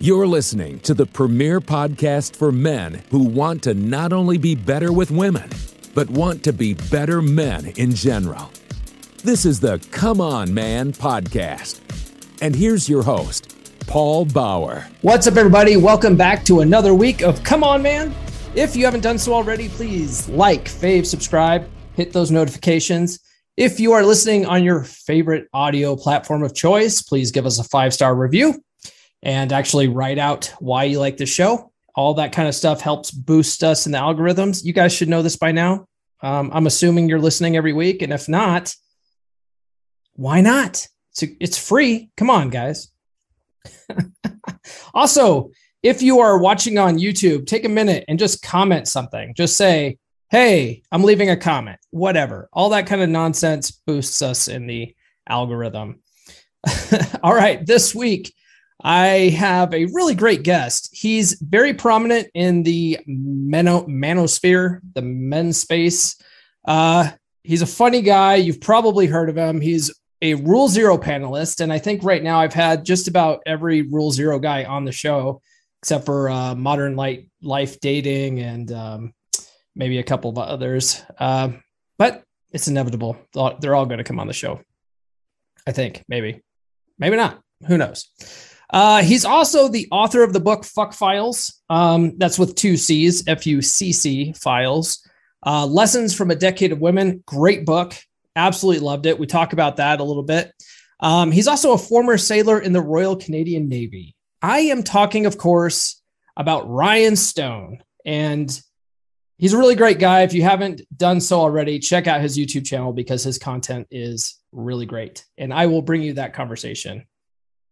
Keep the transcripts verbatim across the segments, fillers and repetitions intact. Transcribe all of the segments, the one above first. You're listening to the premier podcast for men who want to not only be better with women, but want to be better men in general. This is the Come On Man podcast. And here's your host, Paul Bauer. What's up, everybody? Welcome back to another week of Come On Man. If you haven't done so already, please like, fave, subscribe, hit those notifications. If you are listening on your favorite audio platform of choice, please give us a five-star review and actually write out why you like the show. All that kind of stuff helps boost us in the algorithms. You guys should know this by now. Um, I'm assuming you're listening every week. And if not, why not? It's, it's free. Come on, guys. Also, if you are watching on YouTube, take a minute and just comment something. Just say, hey, I'm leaving a comment, whatever. All that kind of nonsense boosts us in the algorithm. All right. This week, I have a really great guest. He's very prominent in the mano- manosphere, the men's space. Uh, he's a funny guy. You've probably heard of him. He's a Rule Zero panelist. And I think right now I've had just about every Rule Zero guy on the show, except for uh, Modern light, Life Dating and um, maybe a couple of others. Uh, but it's inevitable. They're all going to come on the show. I think maybe, maybe not. Who knows? Uh, he's also the author of the book, Fuck Files. Um, that's with two C's, F U C C Files. Uh, Lessons from a Decade of Women. Great book. Absolutely loved it. We talk about that a little bit. Um, he's also a former sailor in the Royal Canadian Navy. I am talking, of course, about Ryan Stone. And he's a really great guy. If you haven't done so already, check out his YouTube channel because his content is really great. And I will bring you that conversation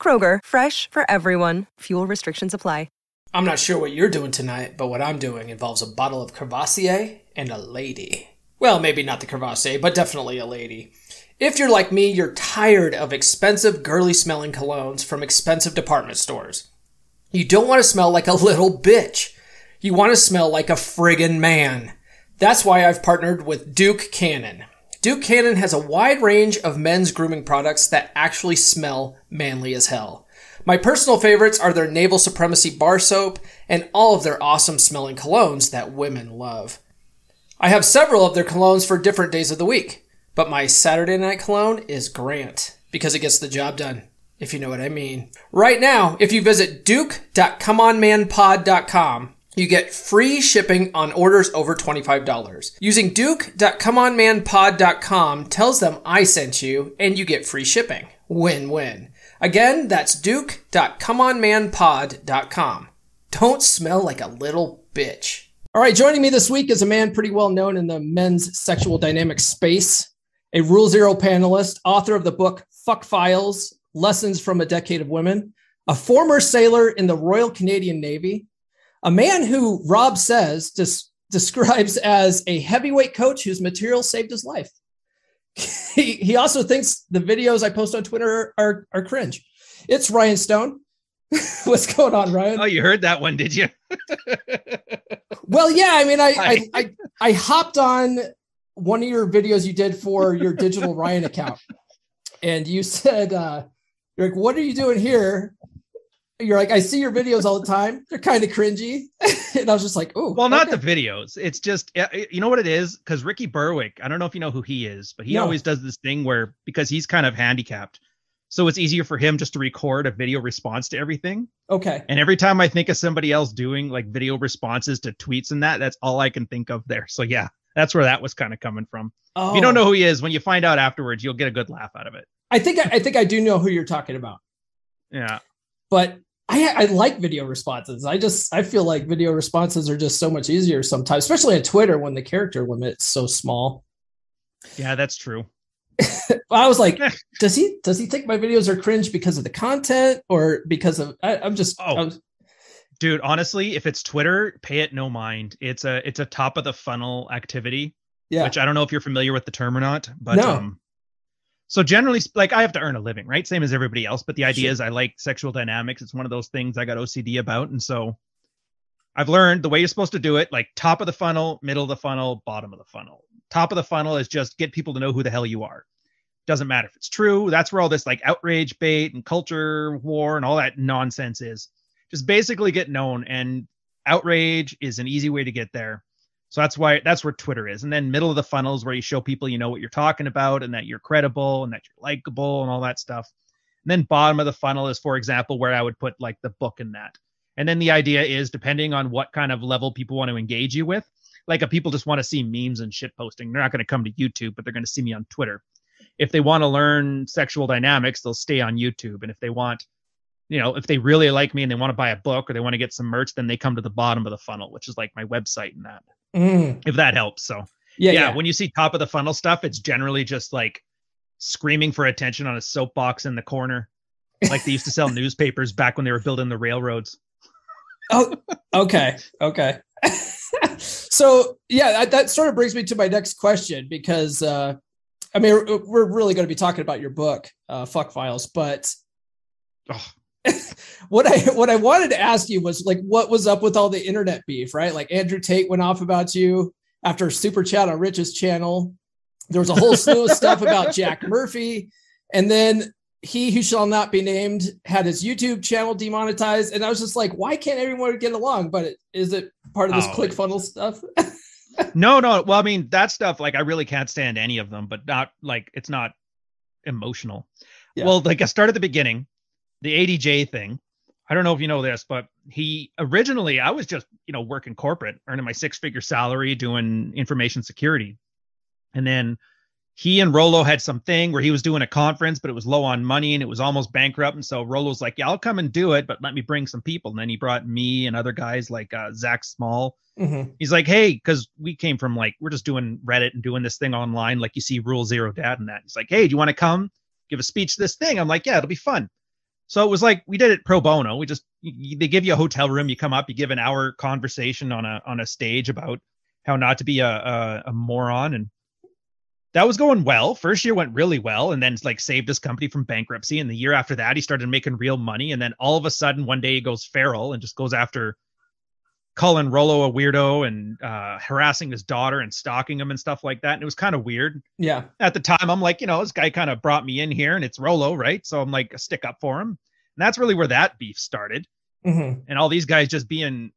Kroger, fresh for everyone. Fuel restrictions apply. I'm not sure what you're doing tonight, but what I'm doing involves a bottle of Crevassier and a lady. Well, maybe not the Crevassier, but definitely a lady. If you're like me, you're tired of expensive, girly-smelling colognes from expensive department stores. You don't want to smell like a little bitch. You want to smell like a friggin' man. That's why I've partnered with Duke Cannon. Duke Cannon has a wide range of men's grooming products that actually smell manly as hell. My personal favorites are their Naval Supremacy bar soap and all of their awesome smelling colognes that women love. I have several of their colognes for different days of the week, but my Saturday night cologne is Grant because it gets the job done, if you know what I mean. Right now, if you visit duke dot come on man pod dot com, you get free shipping on orders over twenty-five dollars. Using duke dot come on man pod dot com tells them I sent you and you get free shipping. Win-win. Again, that's duke dot come on man pod dot com. Don't smell like a little bitch. All right, joining me this week is a man pretty well known in the men's sexual dynamic space, a Rule Zero panelist, author of the book Fuck Files, Lessons from a Decade of Women, a former sailor in the Royal Canadian Navy, a man who Rob says des- describes as a heavyweight coach whose material saved his life. He, he also thinks the videos I post on Twitter are, are cringe. It's Ryan Stone. What's going on, Ryan? Oh, you heard that one, did you? Well, yeah. I mean, I I, I I hopped on one of your videos you did for your Digital Ryan account. And you said, uh, you're like, what are you doing here? You're like, I see your videos all the time. They're kind of cringy. And I was just like, oh, well, not okay. The videos. It's just, you know what it is? Because Ricky Berwick, I don't know if you know who he is, but he no. always does this thing where, because he's kind of handicapped. So it's easier for him just to record a video response to everything. Okay. And every time I think of somebody else doing like video responses to tweets and that, that's all I can think of there. So yeah, that's where that was kind of coming from. Oh. If you don't know who he is, when you find out afterwards, you'll get a good laugh out of it. I think, I, I think I do know who you're talking about. Yeah. But I, I like video responses. I just, I feel like video responses are just so much easier sometimes, especially on Twitter when the character limit's so small. Yeah, that's true. I was like, does he, does he think my videos are cringe because of the content or because of, I, I'm just, oh, I'm, Dude, honestly, if it's Twitter, pay it no mind. It's a it's a top of the funnel activity. Yeah. Which I don't know if you're familiar with the term or not, but no. um so generally, like, I have to earn a living, right? Same as everybody else. But the idea sure. is I like sexual dynamics. It's one of those things I got O C D about. And so I've learned the way you're supposed to do it, like top of the funnel, middle of the funnel, bottom of the funnel. Top of the funnel is just get people to know who the hell you are. Doesn't matter if it's true. That's where all this like outrage bait and culture war and all that nonsense is. Just basically get known, and outrage is an easy way to get there. So that's why that's where Twitter is. And then middle of the funnel is where you show people, you know, what you're talking about and that you're credible and that you're likable and all that stuff. And then bottom of the funnel is, for example, where I would put like the book in that. And then the idea is, depending on what kind of level people want to engage you with, like if people just want to see memes and shit posting, they're not going to come to YouTube, but they're going to see me on Twitter. If they want to learn sexual dynamics, they'll stay on YouTube. And if they want, you know, if they really like me and they want to buy a book or they want to get some merch, then they come to the bottom of the funnel, which is like my website and that. Mm. If that helps. So yeah, yeah, yeah, when you see top of the funnel stuff, it's generally just like screaming for attention on a soapbox in the corner. Like they used to sell newspapers back when they were building the railroads. Oh, okay. Okay. So yeah, that, that sort of brings me to my next question, because uh, I mean, we're really going to be talking about your book, uh, Fuck Files, but oh. what I what I wanted to ask you was, like, what was up with all the internet beef, right? Like Andrew Tate went off about you after a super chat on Rich's channel. There was a whole slew of stuff about Jack Murphy. And then he who shall not be named had his YouTube channel demonetized. And I was just like, why can't everyone get along? But it, is it part of this oh, ClickFunnels stuff? No, no. Well, I mean, that stuff, like, I really can't stand any of them, but not like it's not emotional. Yeah. Well, like I start at the beginning, the A D J thing. I don't know if you know this, but he originally, I was just, you know, working corporate, earning my six figure salary, doing information security. And then he and Rollo had something where he was doing a conference, but it was low on money and it was almost bankrupt. And so Rollo's like, yeah, I'll come and do it, but let me bring some people. And then he brought me and other guys like uh, Zach Small. Mm-hmm. He's like, hey, because we came from like, we're just doing Reddit and doing this thing online. Like you see Rule Zero Dad and that. He's like, hey, do you want to come give a speech to this thing? I'm like, yeah, it'll be fun. So it was like, we did it pro bono. We just, you, they give you a hotel room, you come up, you give an hour conversation on a on a stage about how not to be a, a, a moron. And that was going well. First year went really well. And then it's like saved his company from bankruptcy. And the year after that, he started making real money. And then all of a sudden, one day he goes feral and just goes after calling Rollo a weirdo and uh, harassing his daughter and stalking him and stuff like that. And it was kind of weird. Yeah. At the time, I'm like, you know, this guy kind of brought me in here and it's Rollo, right? So I'm like, a stick up for him. And that's really where that beef started. Mm-hmm. And all these guys just being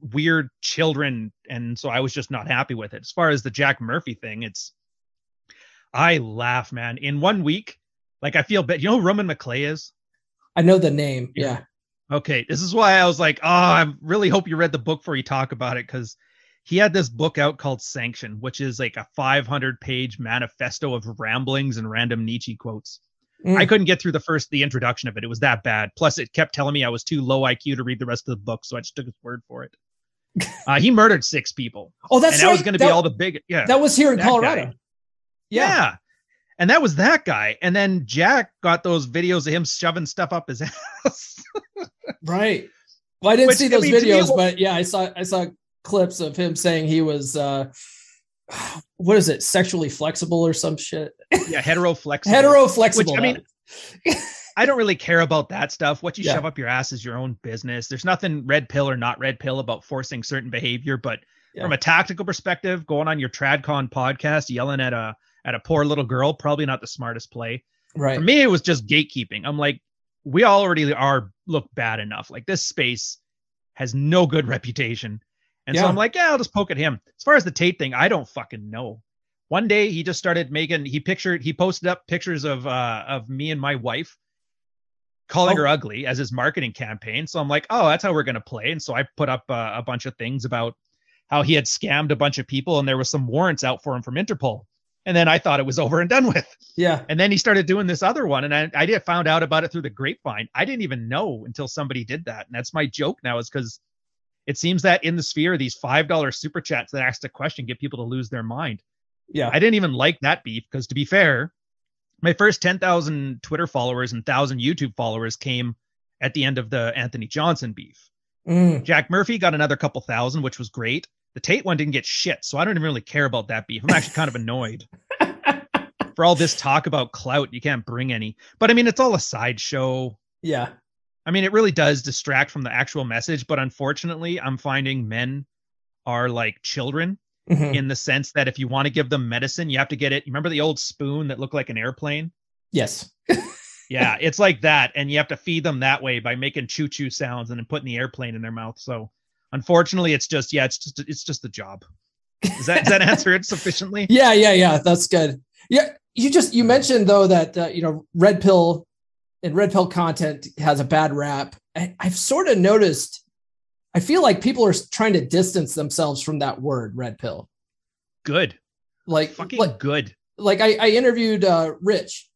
weird children. And so I was just not happy with it. As far as the Jack Murphy thing, it's, I laugh, man. In one week, like I feel bad. You know who Roman McClay is? I know the name. Yeah. yeah. Okay, this is why I was like, oh, I really hope you read the book before you talk about it, because he had this book out called Sanction, which is like a five hundred page manifesto of ramblings and random Nietzsche quotes. Mm. I couldn't get through the first, the introduction of it. It was that bad. Plus, it kept telling me I was too low I Q to read the rest of the book, so I just took his word for it. uh, he murdered six people. Oh, that's and that right. was going to be all the big. Yeah, that was here in Colorado. Yeah. yeah. And that was that guy. And then Jack got those videos of him shoving stuff up his ass. Right. Well, I didn't Which, see those I mean, videos, was- but yeah, I saw I saw clips of him saying he was uh, what is it, sexually flexible or some shit? Yeah, heteroflexible. Heteroflexible. Which, I mean, I don't really care about that stuff. What you yeah. shove up your ass is your own business. There's nothing red pill or not red pill about forcing certain behavior, but yeah. from a tactical perspective, going on your TradCon podcast, yelling at a at a poor little girl, probably not the smartest play. Right. For me, it was just gatekeeping. I'm like, we already are look bad enough. Like this space has no good reputation. And yeah. so I'm like, yeah, I'll just poke at him. As far as the Tate thing, I don't fucking know. One day he just started making, he pictured, he posted up pictures of, uh, of me and my wife calling oh. her ugly as his marketing campaign. So I'm like, oh, that's how we're going to play. And so I put up uh, a bunch of things about how he had scammed a bunch of people and there was some warrants out for him from Interpol. And then I thought it was over and done with. Yeah. And then he started doing this other one. And I, I did found out about it through the grapevine. I didn't even know until somebody did that. And that's my joke now, is because it seems that in the sphere, these five dollar super chats that asked a question get people to lose their mind. Yeah. I didn't even like that beef because, to be fair, my first ten thousand Twitter followers and one thousand YouTube followers came at the end of the Anthony Johnson beef. Mm. Jack Murphy got another couple thousand, which was great. The Tate one didn't get shit, so I don't even really care about that beef. I'm actually kind of annoyed. For all this talk about clout, you can't bring any. But I mean, it's all a sideshow. Yeah. I mean, it really does distract from the actual message. But unfortunately, I'm finding men are like children mm-hmm. in the sense that if you want to give them medicine, you have to get it. Remember the old spoon that looked like an airplane? Yes. Yeah, it's like that. And you have to feed them that way by making choo-choo sounds and then putting the airplane in their mouth. So unfortunately, it's just, yeah, it's just it's just the job. Does that, does that answer it sufficiently? Yeah, yeah, yeah. That's good. Yeah. You just, you mentioned though that, uh, you know, Red Pill and Red Pill content has a bad rap. I, I've sort of noticed, I feel like people are trying to distance themselves from that word, Red Pill. Good. Like fucking like, good. Like I, I interviewed uh, Rich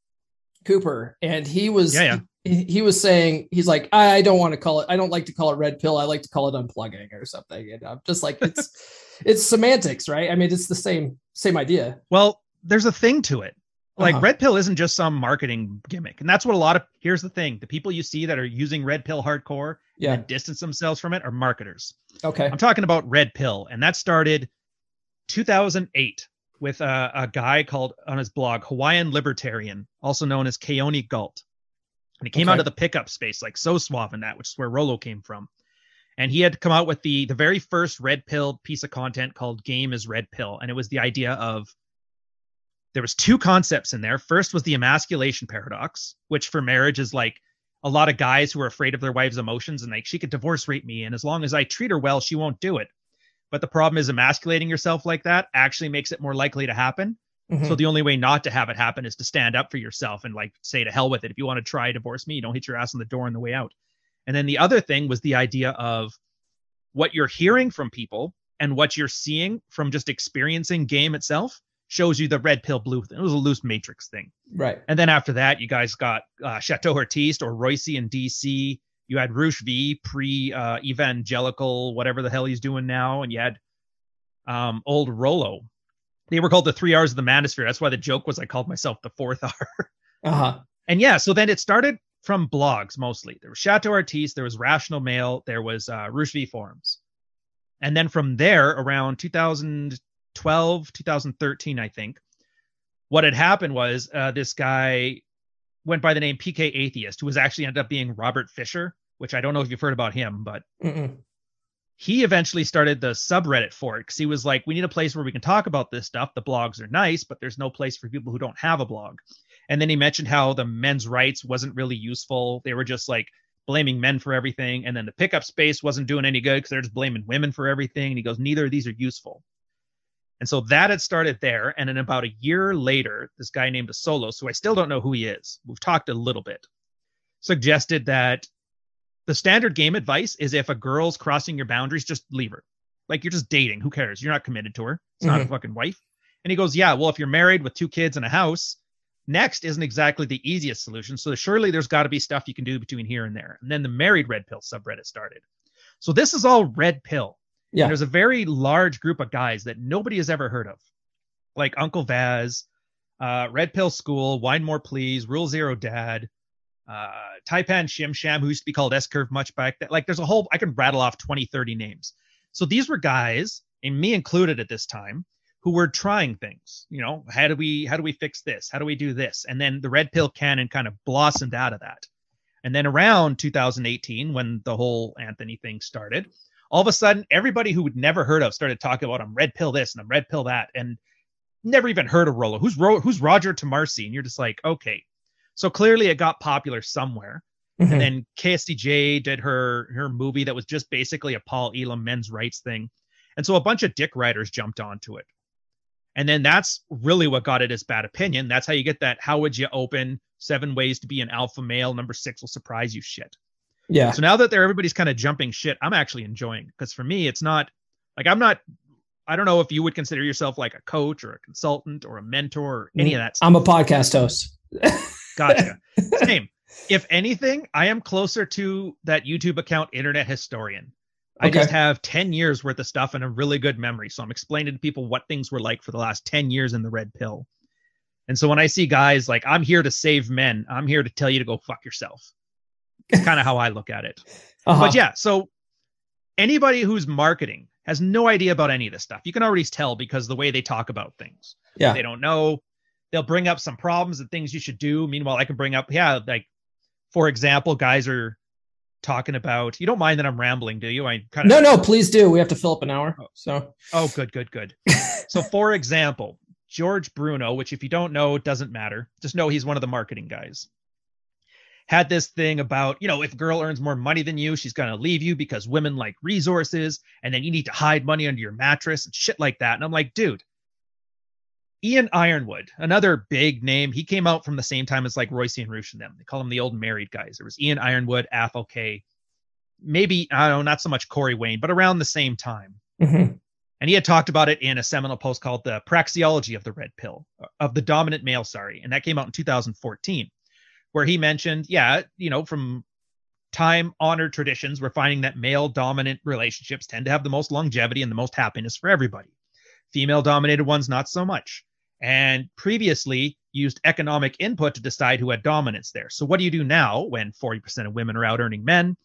Cooper and he was, yeah, yeah. He, he was saying, he's like, I, I don't want to call it. I don't like to call it Red Pill. I like to call it unplugging or something. And I'm just like, it's, it's semantics, right? I mean, it's the same, same idea. Well, there's a thing to it. Like uh-huh. Red Pill isn't just some marketing gimmick. And that's what a lot of, here's the thing. The people you see that are using Red Pill hardcore yeah. and distance themselves from it are marketers. Okay. I'm talking about Red Pill. And that started two thousand eight with a, a guy called on his blog, Hawaiian Libertarian, also known as Keoni Galt. And he came okay. out of the pickup space, like So Suave and that, which is where Rollo came from. And he had come out with the, the very first Red Pill piece of content called Game is Red Pill. And it was the idea of, there was two concepts in there. First was the emasculation paradox, which for marriage is like a lot of guys who are afraid of their wives' emotions and like, she could divorce rape me. And as long as I treat her well, she won't do it. But the problem is emasculating yourself like that actually makes it more likely to happen. Mm-hmm. So the only way not to have it happen is to stand up for yourself and like say to hell with it. If you want to try divorce me, don't hit your ass on the door on the way out. And then the other thing was the idea of what you're hearing from people and what you're seeing from just experiencing game itself shows you the red pill blue thing. It was a loose matrix thing. Right. And then after that, you guys got uh, Chateau Heartiste or Royce in D C. You had Roosh Vee, pre uh, evangelical, whatever the hell he's doing now. And you had um, old Rollo. They were called the three R's of the manosphere. That's why the joke was I called myself the fourth R. Uh-huh. And yeah, so then it started from blogs mostly. There was Chateau Heartiste, there was Rational Male, there was uh, Roosh Vee forums. And then from there, around two thousand twelve, two thousand thirteen, I think, what had happened was uh, this guy went by the name P K Atheist, who was actually ended up being Robert Fisher, which I don't know if you've heard about him, but Mm-mm. he eventually started the subreddit for it because he was like, we need a place where we can talk about this stuff. The blogs are nice, but there's no place for people who don't have a blog. And then he mentioned how the men's rights wasn't really useful. They were just like blaming men for everything. And then the pickup space wasn't doing any good because they're just blaming women for everything. And he goes, neither of these are useful. And so that had started there. And then about a year later, this guy named Asolos, who I still don't know who he is, we've talked a little bit, suggested that the standard game advice is if a girl's crossing your boundaries, just leave her. Like you're just dating. Who cares? You're not committed to her. It's mm-hmm. not a fucking wife. And he goes, yeah, well, if you're married with two kids and a house, next isn't exactly the easiest solution. So surely there's got to be stuff you can do between here and there. And then the married red pill subreddit started. So this is all red pill. Yeah. There's a very large group of guys that nobody has ever heard of, like Uncle Vaz, uh, Red Pill School, Wine More Please, Rule Zero Dad, uh, Taipan Shim Sham, who used to be called S-Curve much back then. Like there's a whole, I can rattle off twenty, thirty names. So these were guys, and me included at this time, who were trying things. You know, how do we, how do we fix this? How do we do this? And then the Red Pill canon kind of blossomed out of that. And then around two thousand eighteen, when the whole Anthony thing started, all of a sudden, everybody who would never heard of started talking about I'm red pill this and I'm red pill that and never even heard of Rollo. Who's Ro- who's Roger Tamarsi? And you're just like, okay. So clearly it got popular somewhere. Mm-hmm. And then K S D J did her her movie that was just basically a Paul Elam men's rights thing. And so a bunch of dick writers jumped onto it. And then that's really what got it as bad opinion. That's how you get that. How would you open seven ways to be an alpha male? Number six will surprise you shit. Yeah. So now that they're everybody's kind of jumping shit, I'm actually enjoying because for me, it's not like I'm not. I don't know if you would consider yourself like a coach or a consultant or a mentor or any mm, of that stuff. I'm a podcast host. Gotcha. Same. If anything, I am closer to that YouTube account, Internet Historian. I okay. just have ten years worth of stuff and a really good memory. So I'm explaining to people what things were like for the last ten years in the red pill. And so when I see guys like I'm here to save men, I'm here to tell you to go fuck yourself. It's kind of how I look at it. Uh-huh. But yeah, so Anybody who's marketing has no idea about any of this stuff. You can already tell because the way they talk about things. Yeah. They don't know. They'll bring up some problems and things you should do. Meanwhile, I can bring up, yeah, like, for example, guys are talking about, you don't mind that I'm rambling, do you? I kind of No, no, please do. We have to fill up an hour. Oh, so. Oh, good, good, good. So, for example, George Bruno, which if you don't know, it doesn't matter. Just know he's one of the marketing guys. Had this thing about, you know, if a girl earns more money than you, she's going to leave you because women like resources, and then you need to hide money under your mattress and shit like that. And I'm like, dude, Ian Ironwood, another big name. He came out from the same time as like Royce and Roosh and them. They call him the old married guys. There was Ian Ironwood, Athol K, maybe, I don't know, not so much Corey Wayne, but around the same time. Mm-hmm. And he had talked about it in a seminal post called The Praxeology of the Red Pill, of the Dominant Male, sorry. And that came out in two thousand fourteen. Where he mentioned, yeah, you know, from time-honored traditions, we're finding that male-dominant relationships tend to have the most longevity and the most happiness for everybody. Female-dominated ones, not so much. And previously used economic input to decide who had dominance there. So what do you do now when forty percent of women are out earning men,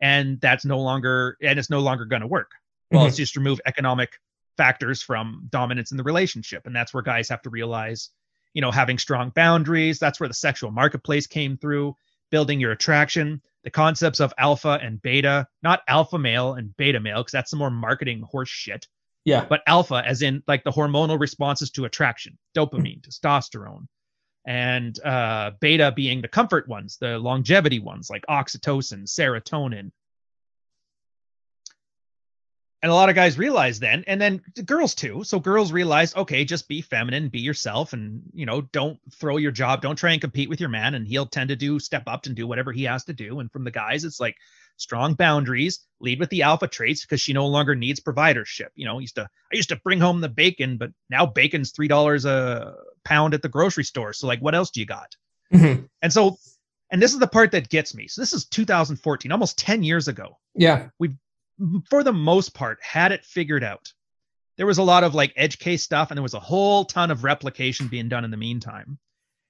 and that's no longer, and it's no longer going to work? Well, mm-hmm. It's just remove economic factors from dominance in the relationship. And that's where guys have to realize, you know, having strong boundaries. That's where the sexual marketplace came through, building your attraction, the concepts of alpha and beta, not alpha male and beta male, because that's some more marketing horse shit. Yeah. But alpha as in like the hormonal responses to attraction, dopamine, testosterone, and uh, beta being the comfort ones, the longevity ones like oxytocin, serotonin. And a lot of guys realize then, and then the girls too. So girls realize, okay, just be feminine, be yourself, and, you know, don't throw your job. Don't try and compete with your man, and he'll tend to do step up and do whatever he has to do. And from the guys, it's like strong boundaries, lead with the alpha traits because she no longer needs providership. You know, used to, I used to bring home the bacon, but now bacon's three dollars a pound at the grocery store. So like, what else do you got? Mm-hmm. And so, and this is the part that gets me. So this is two thousand fourteen, almost ten years ago. Yeah. We've, for the most part, had it figured out. There was a lot of like edge case stuff, and there was a whole ton of replication being done in the meantime.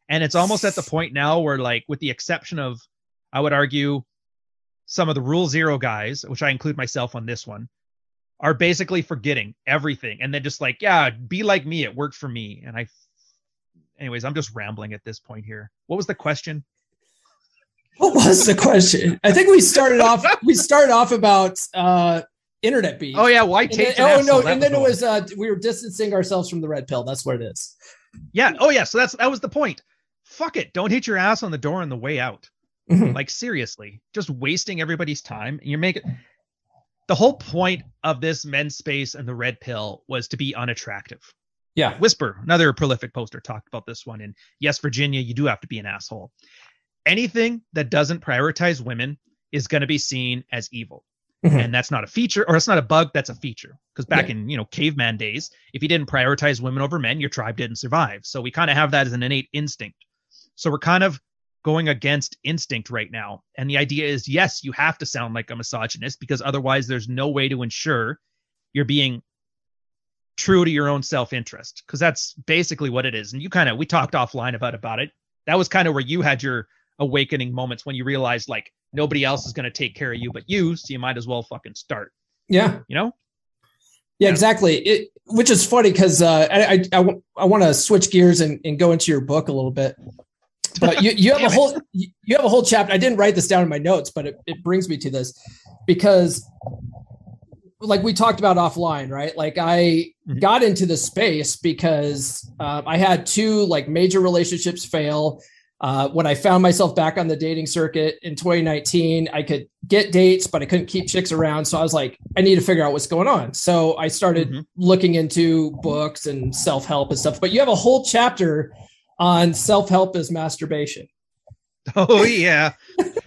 And it's almost at the point now where, like, with the exception of, I would argue, some of the Rule Zero guys, which I include myself on this one, are basically forgetting everything. And they're just like, yeah, be like me. It worked for me. And I, anyways, I'm just rambling at this point here. What was the question? What was the question? I think we started off. We started off about uh, internet beef. Oh yeah, why take? Oh no, and then it was uh, we were distancing ourselves from the red pill. That's what it is. Yeah. Oh yeah. So that's that was the point. Fuck it. Don't hit your ass on the door on the way out. Mm-hmm. Like seriously, just wasting everybody's time. And you're making the whole point of this men's space and the red pill was to be unattractive. Yeah. Whisper, another prolific poster, talked about this one. And yes, Virginia, you do have to be an asshole. Anything that doesn't prioritize women is going to be seen as evil. Mm-hmm. And that's not a feature, or it's not a bug, that's a feature. Because back yeah. in, you know, caveman days, if you didn't prioritize women over men, your tribe didn't survive. So we kind of have that as an innate instinct. So we're kind of going against instinct right now. And the idea is, yes, you have to sound like a misogynist, because otherwise there's no way to ensure you're being true to your own self-interest. Because that's basically what it is. And you kind of, we talked offline about, about it. That was kind of where you had your awakening moments, when you realize like nobody else is going to take care of you but you, so you might as well fucking start. Yeah, you know. Yeah, yeah. Exactly. It, which is funny because uh, I I, I, w- I want to switch gears and, and go into your book a little bit, but you, you have a whole it. you have a whole chapter. I didn't write this down in my notes, but it, it brings me to this because, like we talked about offline, right? Like I mm-hmm. got into the space because uh, I had two like major relationships fail. Uh, when I found myself back on the dating circuit in twenty nineteen, I could get dates, but I couldn't keep chicks around. So I was like, I need to figure out what's going on. So I started mm-hmm. looking into books and self-help and stuff, but you have a whole chapter on self-help as masturbation. Oh yeah.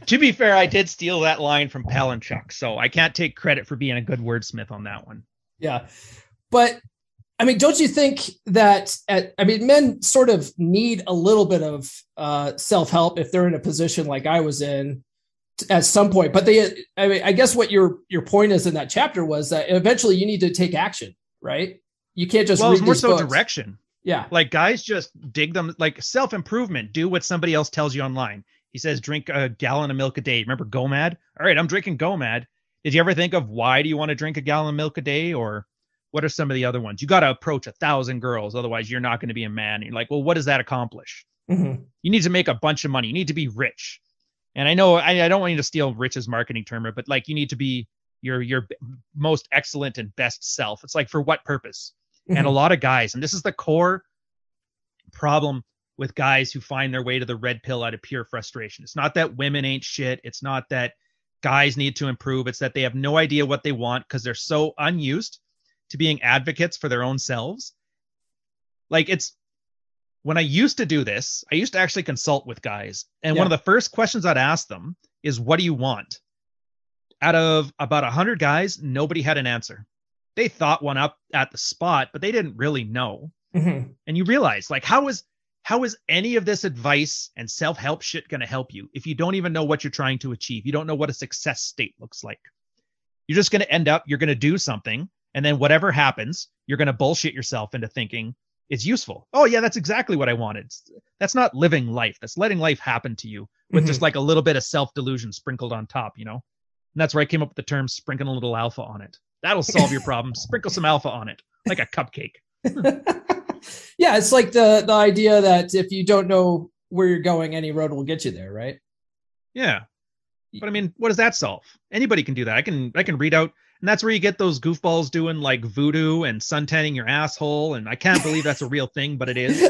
To be fair, I did steal that line from Palinchuk, so I can't take credit for being a good wordsmith on that one. Yeah. But I mean, don't you think that, at, I mean, men sort of need a little bit of uh, self-help if they're in a position like I was in at some point, but they, I mean, I guess what your, your point is in that chapter was that eventually you need to take action, right? You can't just well, read it's more so books. Direction. Yeah. Like guys just dig them, like self-improvement, do what somebody else tells you online. He says, drink a gallon of milk a day. Remember GOMAD? All right, I'm drinking GOMAD. Did you ever think of why do you want to drink a gallon of milk a day? Or what are some of the other ones? You got to approach a thousand girls. Otherwise, you're not going to be a man. And you're like, well, what does that accomplish? Mm-hmm. You need to make a bunch of money. You need to be rich. And I know I, I don't want you to steal Rich's marketing term, but like you need to be your your most excellent and best self. It's like, for what purpose? Mm-hmm. And a lot of guys, and this is the core problem with guys who find their way to the red pill out of pure frustration. It's not that women ain't shit. It's not that guys need to improve. It's that they have no idea what they want because they're so unused to being advocates for their own selves. Like it's, when I used to do this, I used to actually consult with guys. And yeah. one of the first questions I'd ask them is, what do you want? Out of about one hundred guys, nobody had an answer. They thought one up at the spot, but they didn't really know. Mm-hmm. And you realize, like, how is how is any of this advice and self-help shit going to help you if you don't even know what you're trying to achieve? You don't know what a success state looks like. You're just going to end up, you're going to do something, and then whatever happens, you're going to bullshit yourself into thinking it's useful. Oh, yeah, that's exactly what I wanted. That's not living life. That's letting life happen to you with mm-hmm. just like a little bit of self-delusion sprinkled on top, you know? And that's where I came up with the term sprinkling a little alpha on it. That'll solve your problem. Sprinkle some alpha on it, like a cupcake. Yeah, it's like the, the idea that if you don't know where you're going, any road will get you there, right? Yeah. But I mean, what does that solve? Anybody can do that. I can I can read out. And that's where you get those goofballs doing like voodoo and suntanning your asshole. And I can't believe that's a real thing, but it is.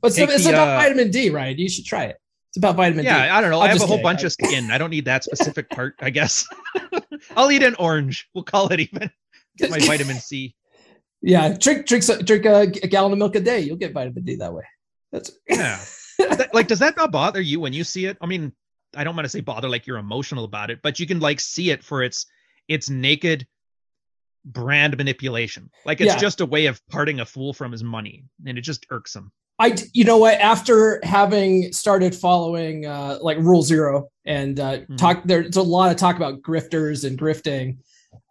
But so, it's the, about uh, vitamin D, Ryan. You should try it. It's about vitamin yeah, D. Yeah, I don't know. I'm I have a whole kidding. bunch of skin. I don't need that specific part, I guess. I'll eat an orange. We'll call it even. Get my vitamin C. Yeah, drink drink drink a, a gallon of milk a day. You'll get vitamin D that way. That's yeah. That, like, does that not bother you when you see it? I mean, I don't want to say bother like you're emotional about it, but you can like see it for its its naked brand manipulation. Like it's yeah. just a way of parting a fool from his money, and it just irks him. I, you know what, after having started following uh, like Rule Zero and uh, mm-hmm. talk, there's a lot of talk about grifters and grifting.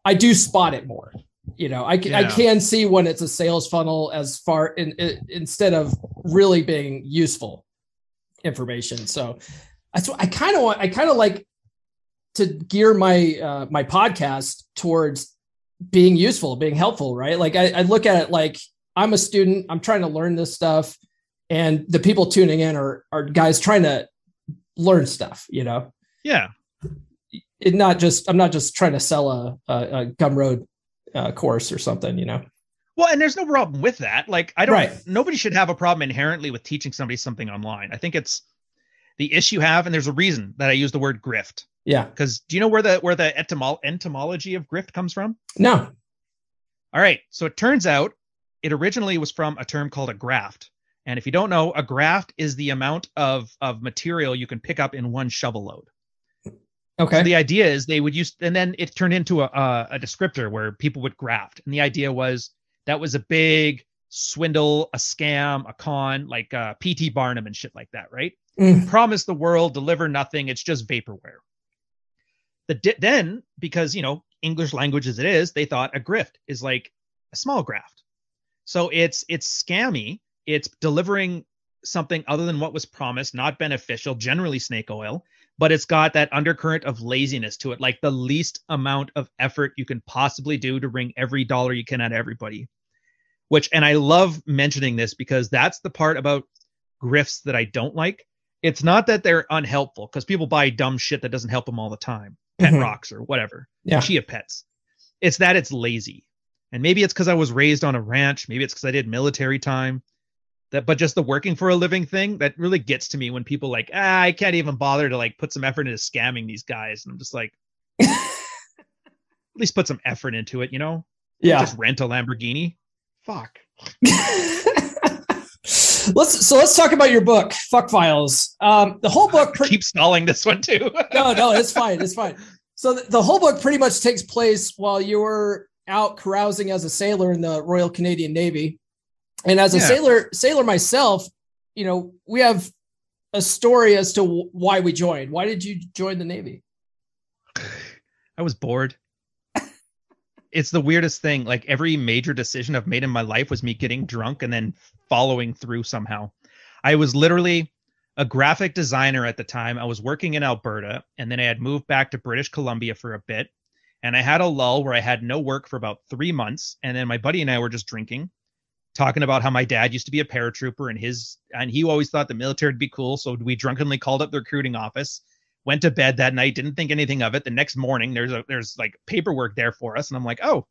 I do spot it more. You know, I can, yeah. I can see when it's a sales funnel as far in, in, instead of really being useful information. So that's what I kind of want. I kind of like to gear my uh, my podcast towards being useful, being helpful, right? Like I, I look at it like I'm a student. I'm trying to learn this stuff, and the people tuning in are are guys trying to learn stuff. You know? Yeah. It not just I'm not just trying to sell a a, a Gumroad. Uh, course or something, you know? Well, and there's no problem with that. Like, I don't, right. nobody should have a problem inherently with teaching somebody something online. I think it's the issue you have, and there's a reason that I use the word grift. Yeah. Because do you know where the, where the etymol- entomology of grift comes from? No. All right. So it turns out it originally was from a term called a graft. And if you don't know, a graft is the amount of, of material you can pick up in one shovel load. Okay. So the idea is they would use, and then it turned into a, a a descriptor where people would graft. And the idea was that was a big swindle, a scam, a con, like uh, P T Barnum and shit like that, right? Mm. Promise the world, deliver nothing. It's just vaporware. The di- Then, because, you know, English language as it is, they thought a grift is like a small graft. So it's it's scammy. It's delivering something other than what was promised, not beneficial, generally snake oil. But it's got that undercurrent of laziness to it, like the least amount of effort you can possibly do to wring every dollar you can out of everybody. Which, and I love mentioning this because that's the part about grifts that I don't like. It's not that they're unhelpful, because people buy dumb shit that doesn't help them all the time. Pet mm-hmm. rocks or whatever. Yeah. Chia pets. It's that it's lazy. And maybe it's because I was raised on a ranch. Maybe it's because I did military time. That, but just the working for a living thing, that really gets to me when people like, ah, I can't even bother to like put some effort into scamming these guys. And I'm just like, at least put some effort into it, you know? Yeah. Just rent a Lamborghini. Fuck. let's so let's talk about your book, Fuck Files. Um, the whole book pre- keep stalling this one too. no, no, it's fine. It's fine. So the, the whole book pretty much takes place while you were out carousing as a sailor in the Royal Canadian Navy. And as a yeah. sailor, sailor myself, you know, we have a story as to w- why we joined. Why did you join the Navy? I was bored. It's the weirdest thing. Like every major decision I've made in my life was me getting drunk and then following through somehow. I was literally a graphic designer at the time. I was working in Alberta, and then I had moved back to British Columbia for a bit. And I had a lull where I had no work for about three months. And then my buddy and I were just drinking, talking about how my dad used to be a paratrooper and his, and he always thought the military would be cool. So we drunkenly called up the recruiting office, went to bed that night, didn't think anything of it. The next morning there's a, there's like paperwork there for us. And I'm like, oh,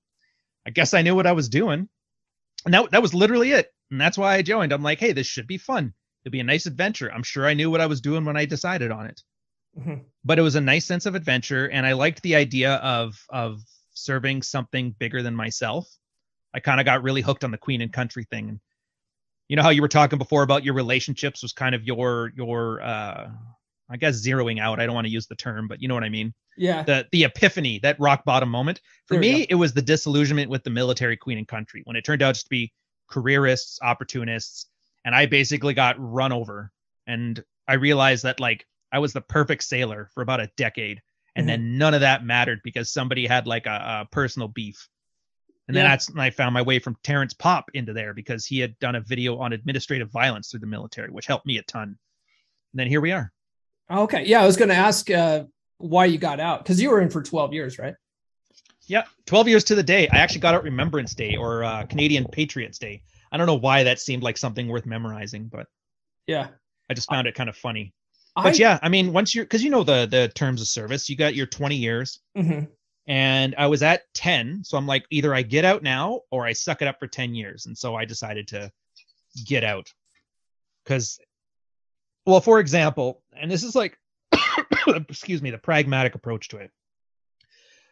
I guess I knew what I was doing. And that, that was literally it. And that's why I joined. I'm like, hey, this should be fun. It'll be a nice adventure. I'm sure I knew what I was doing when I decided on it. Mm-hmm. But it was a nice sense of adventure. And I liked the idea of, of serving something bigger than myself. I kind of got really hooked on the Queen and country thing. And you know how you were talking before about your relationships was kind of your, your, uh, I guess zeroing out. I don't want to use the term, but you know what I mean? Yeah. The, the epiphany, that rock bottom moment for there me, it was the disillusionment with the military, Queen and country, when it turned out just to be careerists, opportunists. And I basically got run over, and I realized that like I was the perfect sailor for about a decade. And mm-hmm. then none of that mattered because somebody had like a, a personal beef. And yeah. then that's when I found my way from Terrence Pop into there, because he had done a video on administrative violence through the military, which helped me a ton. And then here we are. Okay. Yeah. I was going to ask uh, why you got out, because you were in for twelve years, right? Yeah. twelve years to the day. I actually got out Remembrance Day, or uh, Canadian Patriots Day. I don't know why that seemed like something worth memorizing, but yeah, I just found I, it kind of funny. But I, yeah, I mean, once you're, because you know the the terms of service, you got your twenty years, mm-hmm. and I was at ten, so I'm like, either I get out now or I suck it up for ten years, and so I decided to get out. Because, well, for example, and this is like, excuse me, the pragmatic approach to it.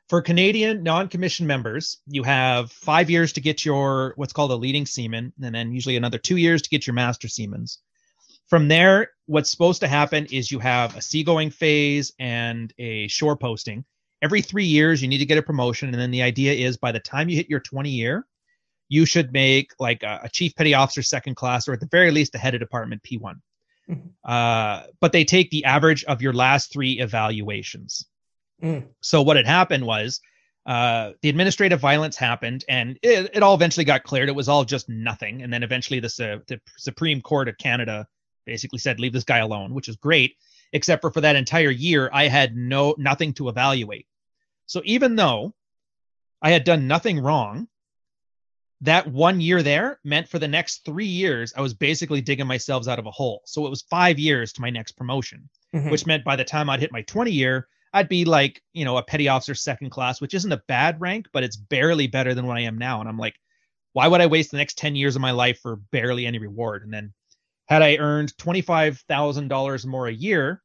For Canadian non-commissioned members, you have five years to get your what's called a leading seaman, and then usually another two years to get your master seamans. From there, what's supposed to happen is you have a seagoing phase and a shore posting. Every three years, you need to get a promotion, and then the idea is by the time you hit your twenty-year, you should make like a, a chief petty officer second class, or at the very least, a head of department P one. Mm-hmm. Uh, but they take the average of your last three evaluations. Mm. So what had happened was uh, the administrative violence happened, and it, it all eventually got cleared. It was all just nothing. And then eventually the, su- the Supreme Court of Canada basically said, leave this guy alone, which is great. Except for for that entire year, I had no nothing to evaluate. So even though I had done nothing wrong, that one year there meant for the next three years, I was basically digging myself out of a hole. So it was five years to my next promotion, mm-hmm. which meant by the time I'd hit my twenty year, I'd be like, you know, a petty officer second class, which isn't a bad rank, but it's barely better than what I am now. And I'm like, why would I waste the next ten years of my life for barely any reward? And then had I earned twenty-five thousand dollars more a year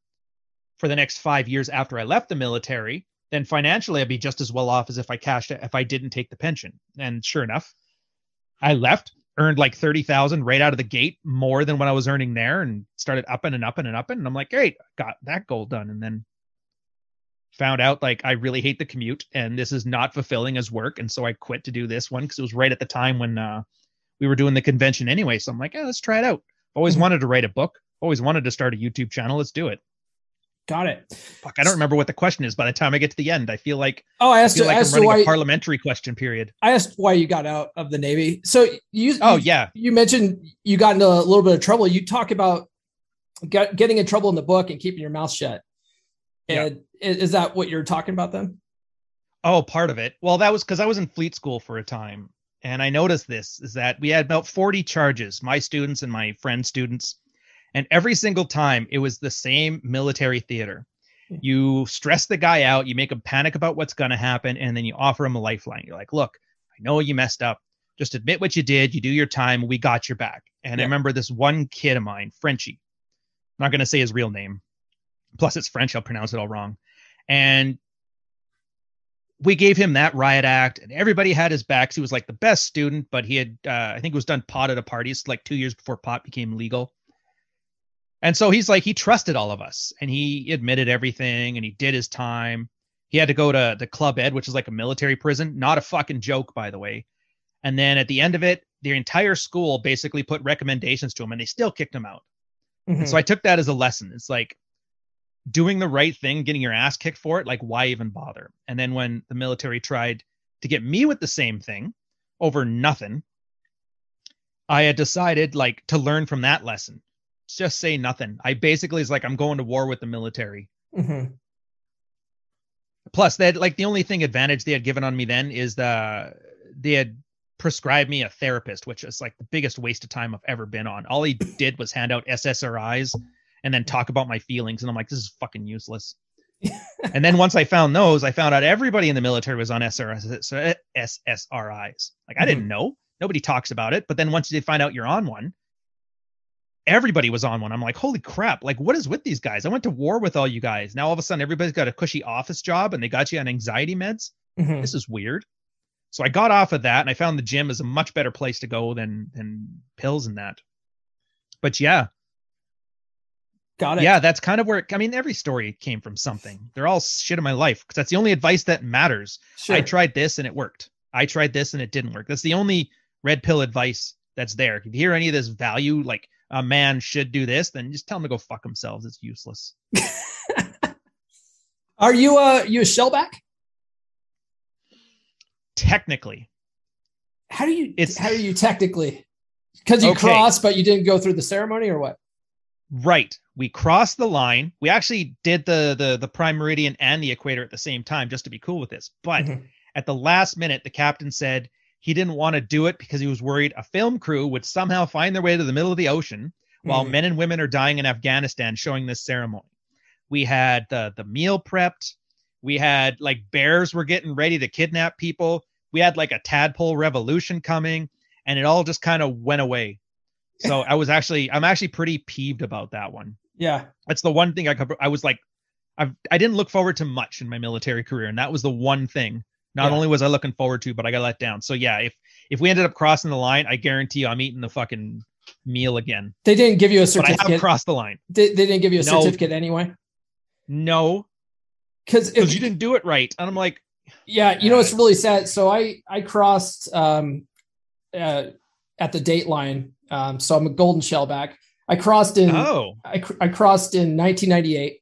for the next five years after I left the military, then financially I'd be just as well off as if I cashed it, if I didn't take the pension. And sure enough, I left, earned like thirty thousand right out of the gate, more than what I was earning there, and started upping and upping and upping. And I'm like, great, got that goal done. And then found out like I really hate the commute and this is not fulfilling as work. And so I quit to do this one, because it was right at the time when uh, we were doing the convention anyway. So I'm like, yeah, let's try it out. Always wanted to write a book. Always wanted to start a YouTube channel. Let's do it. Got it. Fuck, I don't remember what the question is by the time I get to the end. I feel like oh, I asked I feel like I asked I'm running why, a parliamentary question period. I asked why you got out of the Navy. So you oh you, yeah, you mentioned you got into a little bit of trouble. You talk about get, getting in trouble in the book and keeping your mouth shut. And yeah. Is that what you're talking about then? Oh, part of it. Well, that was because I was in fleet school for a time. And I noticed this is that we had about forty charges, my students and my friend's students. And every single time it was the same military theater. Mm-hmm. You stress the guy out, you make him panic about what's going to happen. And then you offer him a lifeline. You're like, look, I know you messed up. Just admit what you did. You do your time. We got your back. And yeah. I remember this one kid of mine, Frenchie, I'm not going to say his real name. Plus, it's French. I'll pronounce it all wrong. And we gave him that riot act, and everybody had his backs. He was like the best student, but he had, uh, I think, was done pot at a party. It's like two years before pot became legal. And so he's like, he trusted all of us, and he admitted everything, and he did his time. He had to go to the Club Ed, which is like a military prison. Not a fucking joke, by the way. And then at the end of it, the entire school basically put recommendations to him, and they still kicked him out. Mm-hmm. And so I took that as a lesson. It's like, doing the right thing, getting your ass kicked for it, like, why even bother? And then when the military tried to get me with the same thing over nothing, I had decided, like, to learn from that lesson. Just say nothing. I basically is like, I'm going to war with the military. Mm-hmm. plus that, like, the only thing advantage they had given on me then is the they had prescribed me a therapist, which is like the biggest waste of time I've ever been on. All he did was hand out S S R Is and then talk about my feelings, and I'm like, this is fucking useless. And then once I found those, I found out everybody in the military was on S S R Is. Like, I didn't know. Nobody talks about it. But then once you find out you're on one, everybody was on one. I'm like, holy crap. Like, what is with these guys? I went to war with all you guys. Now all of a sudden everybody's got a cushy office job and they got you on anxiety meds. Mm-hmm. This is weird. So I got off of that and I found the gym is a much better place to go than, than pills and that. But yeah. Got it. Yeah, that's kind of where, it, I mean, every story came from something. They're all shit in my life because that's the only advice that matters. Sure. I tried this and it worked. I tried this and it didn't work. That's the only red pill advice that's there. If you hear any of this value, like a man should do this, then just tell them to go fuck themselves. It's useless. Are you a, you a shellback? Technically. How do you, it's, how do you technically? Because you okay. crossed, but you didn't go through the ceremony or what? Right. We crossed the line. We actually did the, the, the prime meridian and the equator at the same time, just to be cool with this. But mm-hmm. at the last minute, the captain said he didn't want to do it because he was worried a film crew would somehow find their way to the middle of the ocean while mm-hmm. men and women are dying in Afghanistan showing this ceremony. We had the, the meal prepped. We had like bears were getting ready to kidnap people. We had like a tadpole revolution coming, and it all just kind of went away. So I was actually, I'm actually pretty peeved about that one. Yeah. That's the one thing I could, I was like, I've, I didn't look forward to much in my military career. And that was the one thing, not yeah. only was I looking forward to, but I got let down. So yeah, if, if we ended up crossing the line, I guarantee you I'm eating the fucking meal again. They didn't give you a certificate. But I have crossed the line. They, they didn't give you a no. certificate anyway. No. Cause, if, Cause you didn't do it right. And I'm like, yeah, you know, it's really sad. So I, I crossed, um, uh, at the Dateline. Um, so I'm a golden shellback. I crossed in, oh. I, cr- I crossed in nineteen ninety-eight.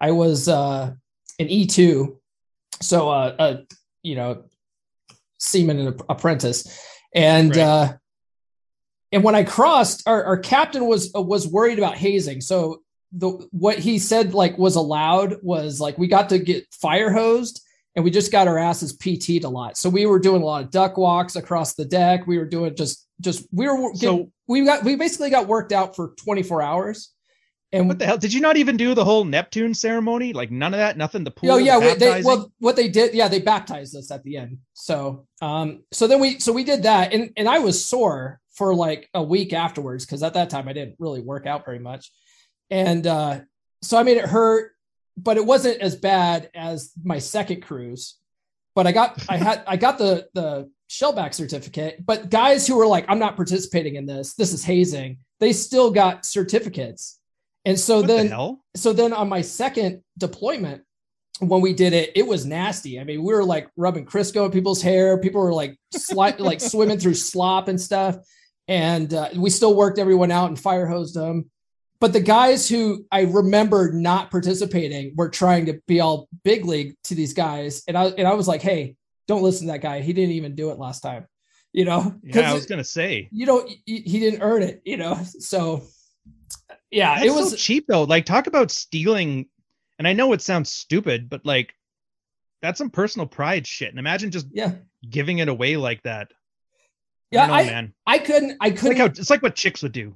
I was, uh, an E two. So, uh, uh you know, seaman and a- apprentice. And, right. uh, and when I crossed, our, our captain was, uh, was worried about hazing. So the, what he said, like, was allowed was like, we got to get fire hosed and we just got our asses P T'd a lot. So we were doing a lot of duck walks across the deck. We were doing just, just, we were getting, so, we got, we basically got worked out for twenty-four hours. And what the hell? Did you not even do the whole Neptune ceremony? Like none of that, nothing. The pool. Oh yeah. The they, well, what they did. Yeah. They baptized us at the end. So, um, so then we, so we did that and, and I was sore for like a week afterwards. Cause at that time I didn't really work out very much. And, uh, so I mean, it hurt, but it wasn't as bad as my second cruise, but I got, I had, I got the, the, shellback certificate, but guys who were like, I'm not participating in this, this is hazing, they still got certificates. And so what then, the so then on my second deployment, when we did it, it was nasty. I mean, we were like rubbing Crisco in people's hair. People were like, sli- like swimming through slop and stuff. And uh, we still worked everyone out and fire hosed them. But the guys who I remember not participating were trying to be all big league to these guys. And I, and I was like, hey, don't listen to that guy. He didn't even do it last time, you know? Yeah, I was going to say, you know, he didn't earn it, you know? So yeah, that's it was so cheap though. Like talk about stealing. And I know it sounds stupid, but like that's some personal pride shit. And imagine just yeah. giving it away like that. Yeah, I, know, I man, I couldn't, I couldn't, it's like, how, it's like what chicks would do.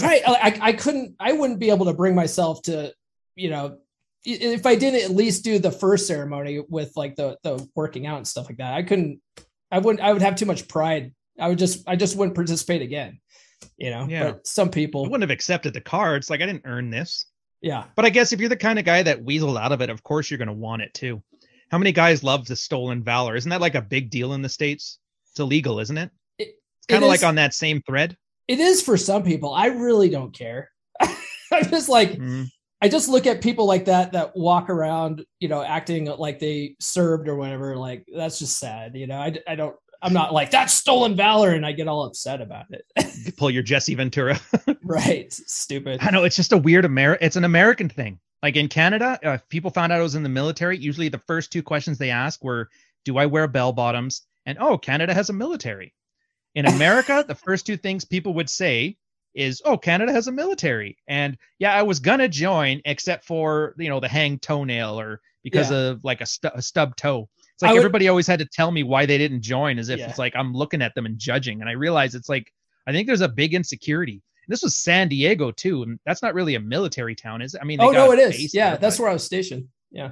Right. I, I couldn't, I wouldn't be able to bring myself to, you know, if I didn't at least do the first ceremony with like the, the working out and stuff like that, I couldn't, I wouldn't, I would have too much pride. I would just, I just wouldn't participate again, you know, yeah. But some people I wouldn't have accepted the card. It's like, I didn't earn this. Yeah. But I guess if you're the kind of guy that weaseled out of it, of course you're going to want it too. How many guys love the stolen valor? Isn't that like a big deal in the States? It's illegal, isn't it? it it's kind of like on that same thread. It is for some people. I really don't care. I'm just like, mm-hmm. I just look at people like that, that walk around, you know, acting like they served or whatever. Like, that's just sad. You know, I, I don't, I'm not like that's stolen valor. And I get all upset about it. You pull your Jesse Ventura. Right. Stupid. I know. It's just a weird America. It's an American thing. Like in Canada, uh, if people found out I was in the military, usually the first two questions they ask were, do I wear bell bottoms? And, oh, Canada has a military. In America, the first two things people would say is, oh, Canada has a military. And yeah, I was going to join except for, you know, the hang toenail or because yeah. of like a, stu a stub toe. It's like would, everybody always had to tell me why they didn't join, as if yeah. it's like I'm looking at them and judging. And I realize it's like, I think there's a big insecurity. And this was San Diego too. And that's not really a military town, is it? I mean, they oh, got no, it is. Yeah, there, that's but... where I was stationed. Yeah.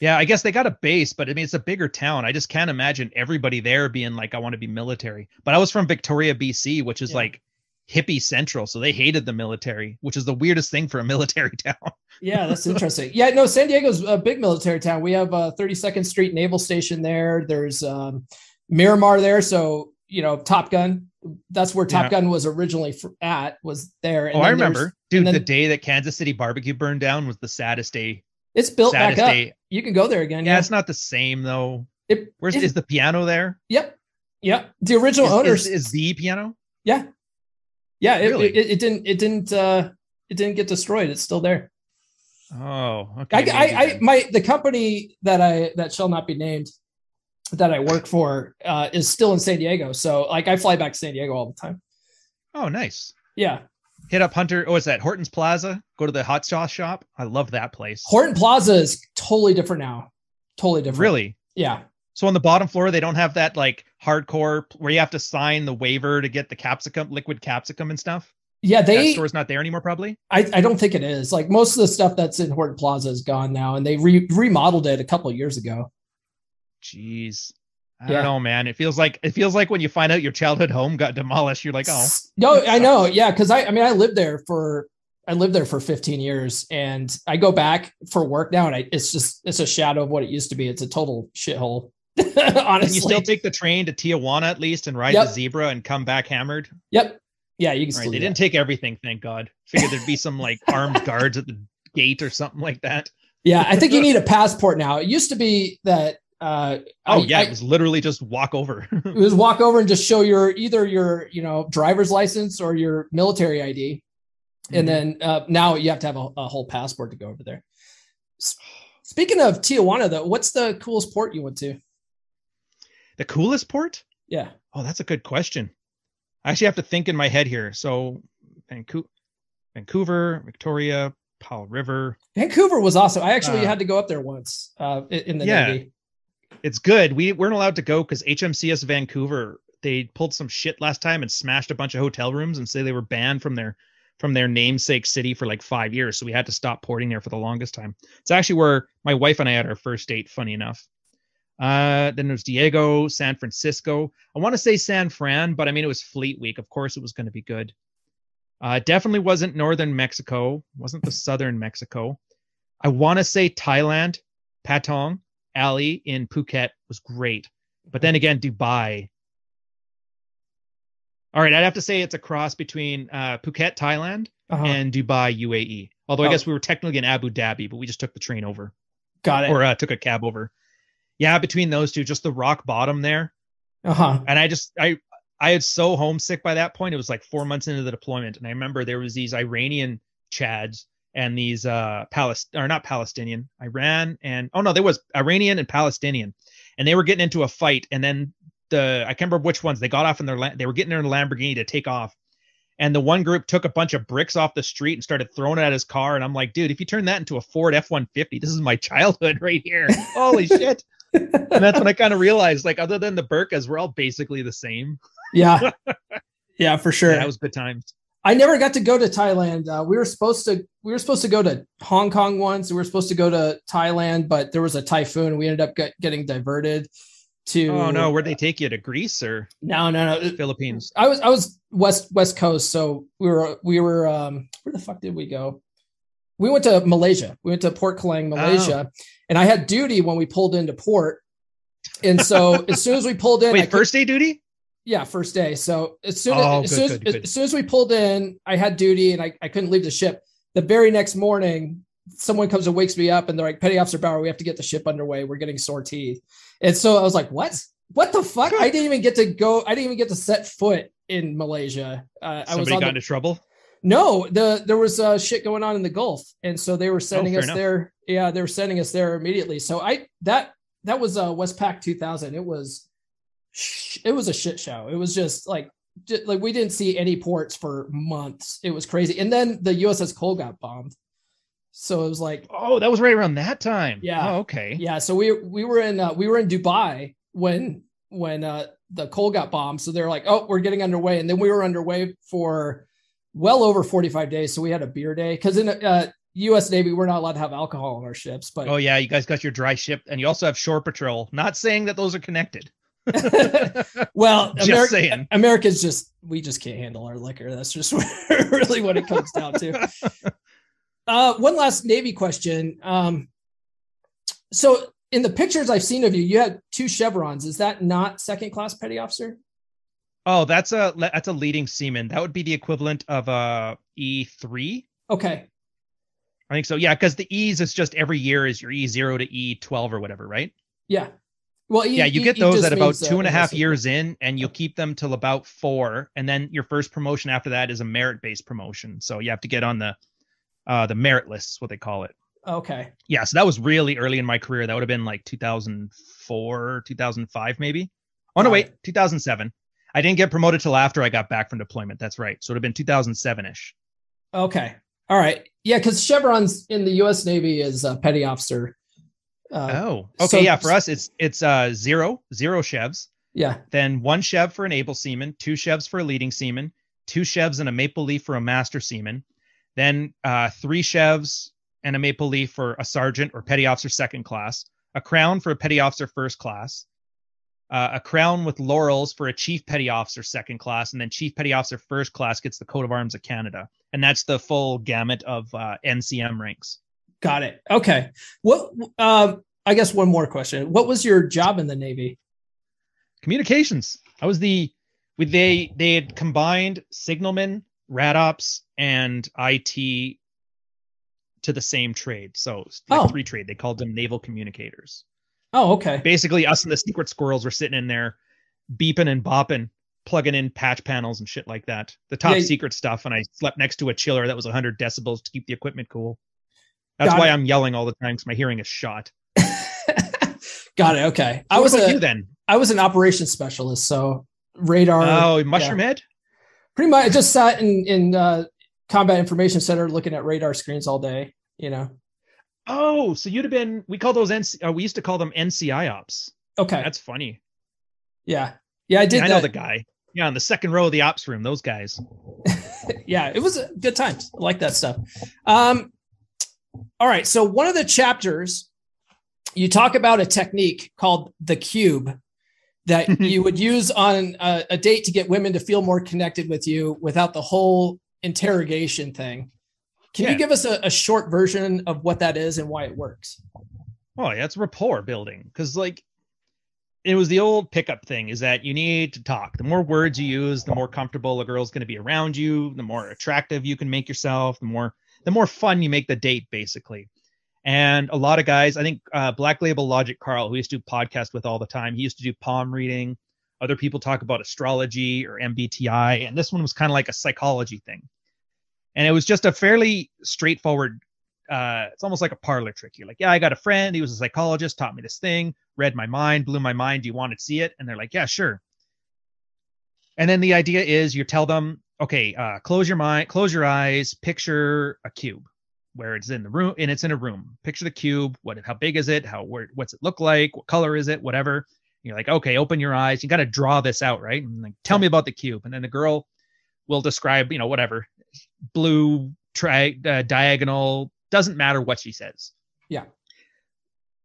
Yeah, I guess they got a base, but I mean, it's a bigger town. I just can't imagine everybody there being like, I want to be military. But I was from Victoria, B C, which is yeah. like hippie central. So they hated the military, which is the weirdest thing for a military town. Yeah, that's interesting. Yeah, no, San Diego's a big military town. We have uh, thirty-second Street Naval Station there. There's um, Miramar there. So, you know, Top Gun. That's where Top yeah. Gun was originally at, was there. And oh, I remember. Dude, then, the day that Kansas City Barbecue burned down was the saddest day. It's built Saturday. back up. You can go there again. Yeah, yeah. It's not the same though. It, Where's it, is the piano there? Yep, yep. The original is, owners is, is the piano. Yeah, yeah. It, really? it, it didn't. It didn't. Uh, it didn't get destroyed. It's still there. Oh, okay. I, I, I my the company that I that shall not be named that I work for uh, is still in San Diego. So like I fly back to San Diego all the time. Oh, nice. Yeah. Hit up Hunter. Oh, is that Horton's Plaza? Go to the hot sauce shop. I love that place. Horton Plaza is totally different now. Totally different. Really? Yeah. So on the bottom floor, they don't have that like hardcore where you have to sign the waiver to get the capsicum, liquid capsicum and stuff. Yeah. They, that store's not there anymore, probably. I, I don't think it is. Like most of the stuff that's in Horton Plaza is gone now. And they re remodeled it a couple of years ago. Jeez. I yeah. don't know, man. It feels like it feels like when you find out your childhood home got demolished, you're like, oh. No, I know. Yeah, because I, I mean, I lived there for I lived there for fifteen years, and I go back for work now, and I, it's just it's a shadow of what it used to be. It's a total shithole. Honestly, you still take the train to Tijuana at least and ride yep. the zebra and come back hammered. Yep. Yeah, you can. Still right, they that. didn't take everything, thank God. Figured there'd be some like armed guards at the gate or something like that. Yeah, I think you need a passport now. It used to be that. Uh, oh I, yeah, I, it was literally just walk over. It was walk over and just show your either your you know driver's license or your military I D, mm-hmm. and then uh, now you have to have a, a whole passport to go over there. S Speaking of Tijuana, though, what's the coolest port you went to? The coolest port? Yeah. Oh, that's a good question. I actually have to think in my head here. So, Vancouver, Vancouver, Victoria, Powell River. Vancouver was awesome. I actually uh, had to go up there once uh, in the yeah. Navy. It's good. We weren't allowed to go because H M C S Vancouver, they pulled some shit last time and smashed a bunch of hotel rooms and say they were banned from their from their namesake city for like five years. So we had to stop porting there for the longest time. It's actually where my wife and I had our first date, funny enough. Uh, then there's Diego, San Francisco. I want to say San Fran, but I mean, it was Fleet Week. Of course, it was going to be good. Uh, definitely wasn't northern Mexico. Wasn't the southern Mexico. I want to say Thailand, Patong. Alley in Phuket was great, but then again, Dubai. All right, I'd have to say it's a cross between uh, Phuket, Thailand, uh-huh. and Dubai, U A E. Although oh. I guess we were technically in Abu Dhabi, but we just took the train over. Got it. Or uh, took a cab over. Yeah, between those two, just the rock bottom there. Uh huh. And I just I I was so homesick by that point. It was like four months into the deployment, and I remember there was these Iranian Chads. And these uh, Palest or not Palestinian, Iran and oh no, there was Iranian and Palestinian, and they were getting into a fight. And then the I can't remember which ones they got off in their they were getting in a Lamborghini to take off, and the one group took a bunch of bricks off the street and started throwing it at his car. And I'm like, dude, if you turn that into a Ford F one fifty, this is my childhood right here. Holy shit! And that's when I kind of realized, like, other than the burkas, we're all basically the same. Yeah, yeah, for sure. Yeah, that was good times. I never got to go to Thailand. Uh, we were supposed to we were supposed to go to Hong Kong once. We were supposed to go to Thailand, but there was a typhoon. We ended up get, getting diverted to. Oh no! Where'd they take you, to Greece or? No, no, no. Philippines. I was I was west West Coast, so we were we were um, where the fuck did we go? We went to Malaysia. We went to Port Klang, Malaysia, oh. and I had duty when we pulled into port. And so as soon as we pulled in, wait, I first day duty. Yeah, first day. So as soon as, oh, as, good, soon as, good, good. as soon as we pulled in, I had duty and I, I couldn't leave the ship. The very next morning, someone comes and wakes me up and they're like, Petty Officer Bauer, we have to get the ship underway. We're getting sortie. And so I was like, what? What the fuck? I didn't even get to go. I didn't even get to set foot in Malaysia. Uh, Somebody I was on got the, into trouble? No, the there was uh, shit going on in the Gulf. And so they were sending oh, us enough. there. Yeah, they were sending us there immediately. So I that that was uh, Westpac two thousand. It was. It was a shit show. It was just like, just, like we didn't see any ports for months. It was crazy. And then the U S S Cole got bombed. So it was like, oh, that was right around that time. Yeah. Oh, okay. Yeah. So we we were in uh, we were in Dubai when when uh, the Cole got bombed. So they're like, oh, we're getting underway, and then we were underway for well over forty-five days. So we had a beer day because in uh, U S Navy we're not allowed to have alcohol on our ships. But oh yeah, you guys got your dry ship, and you also have shore patrol. Not saying that those are connected. Well, just Ameri- saying. Americans just we just can't handle our liquor. That's just really what it comes down to. Uh, one last Navy question. Um, so in the pictures I've seen of you, you had two chevrons. Is that not second class petty officer? Oh, that's a, that's a leading seaman. That would be the equivalent of a E three. Okay. I think so. Yeah. Cause the E's is just every year is your E zero to E twelve or whatever. Right. Yeah. Well, e, yeah, you e, get those e at about two and a half years in, and you'll keep them till about four. And then your first promotion after that is a merit-based promotion. So you have to get on the, Uh, the merit lists, what they call it. Okay. Yeah. So that was really early in my career. That would have been like two thousand four, two thousand five, maybe. Oh, no, wait, two thousand seven. I didn't get promoted till after I got back from deployment. That's right. So it would have been two thousand seven ish. Okay. All right. Yeah. Cause chevrons in the U S Navy is a petty officer. Uh, oh, okay. So, yeah. For us, it's, it's uh zero, zero chevs. Yeah. Then one chev for an able seaman, two chevs for a leading seaman, two chevs and a maple leaf for a master seaman. Then uh, three chevs and a maple leaf for a sergeant or petty officer second class, a crown for a petty officer first class, uh, a crown with laurels for a chief petty officer second class, and then chief petty officer first class gets the coat of arms of Canada. And that's the full gamut of uh, N C M ranks. Got it. Okay. What? Uh, I guess one more question. What was your job in the Navy? Communications. I was the, with they, they had combined signalmen, rad ops, and I T to the same trade. So like oh. three trade, they called them naval communicators. Oh, okay. Basically us and the secret squirrels were sitting in there beeping and bopping, plugging in patch panels and shit like that. The top yeah. secret stuff. And I slept next to a chiller that was a hundred decibels to keep the equipment cool. That's Got why it. I'm yelling all the time, because my hearing is shot. Got it. Okay. So I was a, you then? I was an operations specialist. So radar. Oh, mushroom yeah. head? Pretty much, I just sat in in uh, combat information center looking at radar screens all day, you know. Oh, so you'd have been, we call those, N C, uh, we used to call them N C I ops. Okay. That's funny. Yeah. Yeah, I did. Yeah, I know the guy. Yeah, on the second row of the ops room, those guys. Yeah, it was a good times. I like that stuff. Um, all right. So one of the chapters, you talk about a technique called the cube that you would use on a, a date to get women to feel more connected with you without the whole interrogation thing. Can yeah. you give us a, a short version of what that is and why it works? Oh, yeah, it's rapport building. Cause like it was the old pickup thing, is that you need to talk. The more words you use, the more comfortable a girl's going to be around you, the more attractive you can make yourself, the more, the more fun you make the date basically. And a lot of guys, I think uh, Black Label Logic Carl, who used to do podcast with all the time, he used to do palm reading. Other people talk about astrology or M B T I. And this one was kind of like a psychology thing. And it was just a fairly straightforward, uh, it's almost like a parlor trick. You're like, yeah, I got a friend. He was a psychologist, taught me this thing, read my mind, blew my mind. Do you want to see it? And they're like, yeah, sure. And then the idea is you tell them, okay, uh, close your mind, close your eyes, picture a cube. Where it's in the room and it's in a room. Picture the cube. What? How big is it? How? Where, what's it look like? What color is it? Whatever. And you're like, okay, open your eyes. You got to draw this out, right? And like, tell me about the cube. And then the girl will describe, you know, whatever, blue, tri- uh, diagonal. Doesn't matter what she says. Yeah.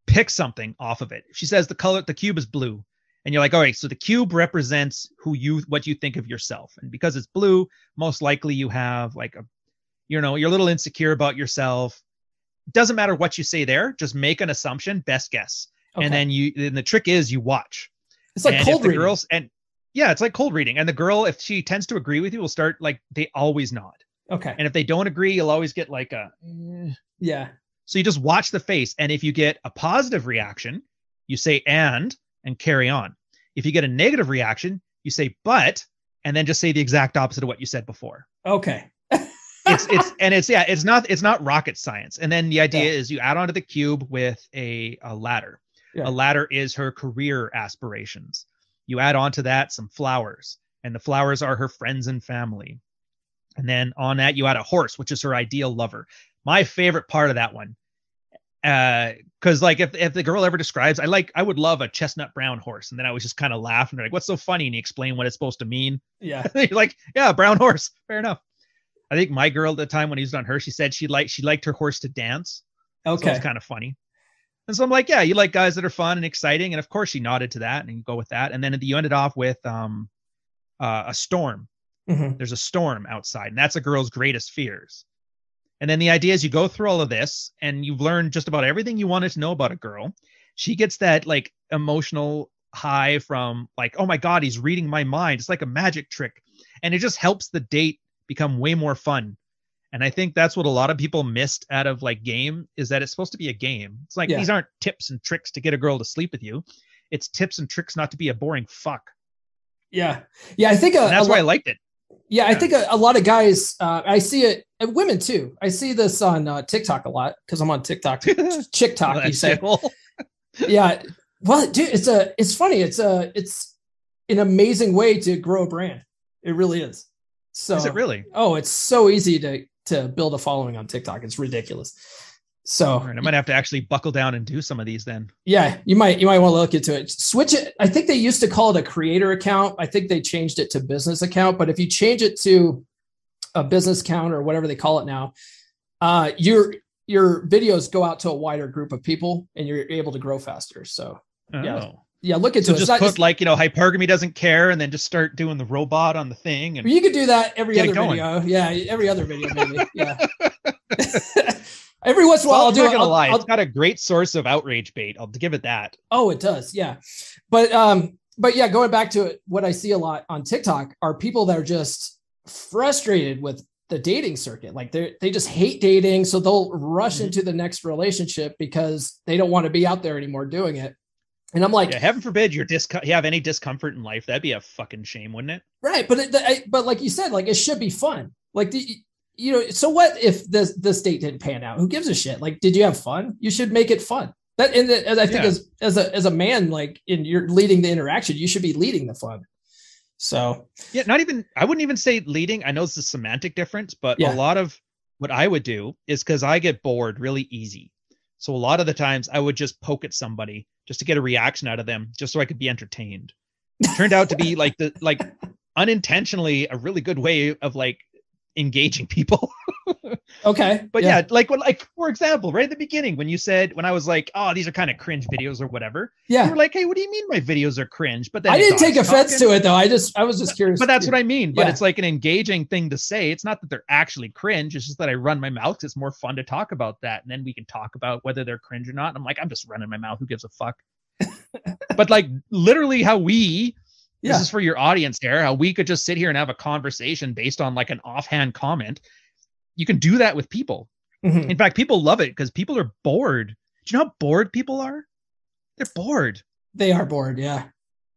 Pick something off of it. She says the color, the cube is blue, and you're like, all right, so the cube represents who you, what you think of yourself, and because it's blue, most likely you have like a, you know, you're a little insecure about yourself. Doesn't matter what you say there. Just make an assumption, best guess. Okay. And then you, then the trick is you watch. It's like and cold reading. Girls, and yeah, it's like cold reading. And the girl, if she tends to agree with you, will start like, they always nod. Okay. And if they don't agree, you'll always get like a, yeah. So you just watch the face. And if you get a positive reaction, you say, and, and carry on. If you get a negative reaction, you say, but, and then just say the exact opposite of what you said before. Okay. It's, it's, and it's, yeah, it's not, it's not rocket science. And then the idea yeah. is you add onto the cube with a, a ladder. Yeah. A ladder is her career aspirations. You add onto that some flowers, and the flowers are her friends and family. And then on that, you add a horse, which is her ideal lover. my favorite part of that one. Uh, cause like if, if the girl ever describes, I like, I would love a chestnut brown horse. And then I was just kind of laughing. They're like, what's so funny? And you explain what it's supposed to mean. Yeah. You're like, yeah, brown horse. Fair enough. I think my girl at the time when he was on her, she said she liked, she liked her horse to dance. Okay. So it's kind of funny. And so I'm like, yeah, you like guys that are fun and exciting. And of course she nodded to that and you go with that. And then you ended off with, um, uh, a storm. Mm-hmm. There's a storm outside, and that's a girl's greatest fears. And then the idea is you go through all of this and you've learned just about everything you wanted to know about a girl. She gets that like emotional high from like, oh my God, he's reading my mind. It's like a magic trick. And it just helps the date become way more fun. And I think that's what a lot of people missed out of like game is that it's supposed to be a game. It's like, yeah. These aren't tips and tricks to get a girl to sleep with you. It's tips and tricks not to be a boring fuck. Yeah. Yeah. I think a, that's a why lot, I liked it. Yeah. I think a, a lot of guys, uh, I see it. And women too. I see this on uh, TikTok a lot because I'm on TikTok. TikTok, well, you say? Yeah. Well, dude, it's a. It's funny. It's a. It's an amazing way to grow a brand. It really is. So is it really? Oh, it's so easy to to build a following on TikTok. It's ridiculous. So right, I might have to actually buckle down and do some of these then. Yeah, you might. You might want to look into it. Switch it. I think they used to call it a creator account. I think they changed it to business account. But if you change it to a business account or whatever they call it now, uh, your, your videos go out to a wider group of people and you're able to grow faster. So oh. yeah, yeah, look into so it. Just not, put like, you know, hypergamy doesn't care. And then just start doing the robot on the thing. And you could do that every other video. Yeah. Every other video. Maybe. Yeah. Every once in a while, well, I'll do it. I'm not gonna lie. It's got a great source of outrage bait. I'll give it that. Oh, it does. Yeah. But, um, but yeah, going back to it, what I see a lot on TikTok are people that are just frustrated with the dating circuit. Like they they just hate dating. So they'll rush mm-hmm. into the next relationship because they don't want to be out there anymore doing it. And I'm like, yeah, heaven forbid you're disco- you have any discomfort in life. That'd be a fucking shame, wouldn't it? Right. But, it, I, but like you said, like it should be fun. Like, the, you know, so what if this, this date didn't pan out? Who gives a shit? Like, did you have fun? You should make it fun. That, and the, as I think yeah. as, as a, as a man, like in you're leading the interaction, you should be leading the fun. So yeah, not even, I wouldn't even say leading. I know it's a semantic difference, but yeah. a lot of what I would do is because I get bored really easy. So a lot of the times I would just poke at somebody just to get a reaction out of them, just so I could be entertained. It turned out to be like the, like unintentionally a really good way of like engaging people. Okay. But yeah, yeah like, when, like, for example, right at the beginning, when you said, when I was like, oh, these are kind of cringe videos or whatever. Yeah. You were like, hey, what do you mean my videos are cringe? But then I didn't take offense to it though. I just, I was just curious. But that's what I mean. But yeah. it's like an engaging thing to say. It's not that they're actually cringe. It's just that I run my mouth. It's more fun to talk about that. And then we can talk about whether they're cringe or not. And I'm like, I'm just running my mouth. Who gives a fuck? But like literally how we, yeah. this is for your audience there, how we could just sit here and have a conversation based on like an offhand comment. You can do that with people. Mm-hmm. In fact, people love it because people are bored. Do you know how bored people are? They're bored. They are bored. Yeah.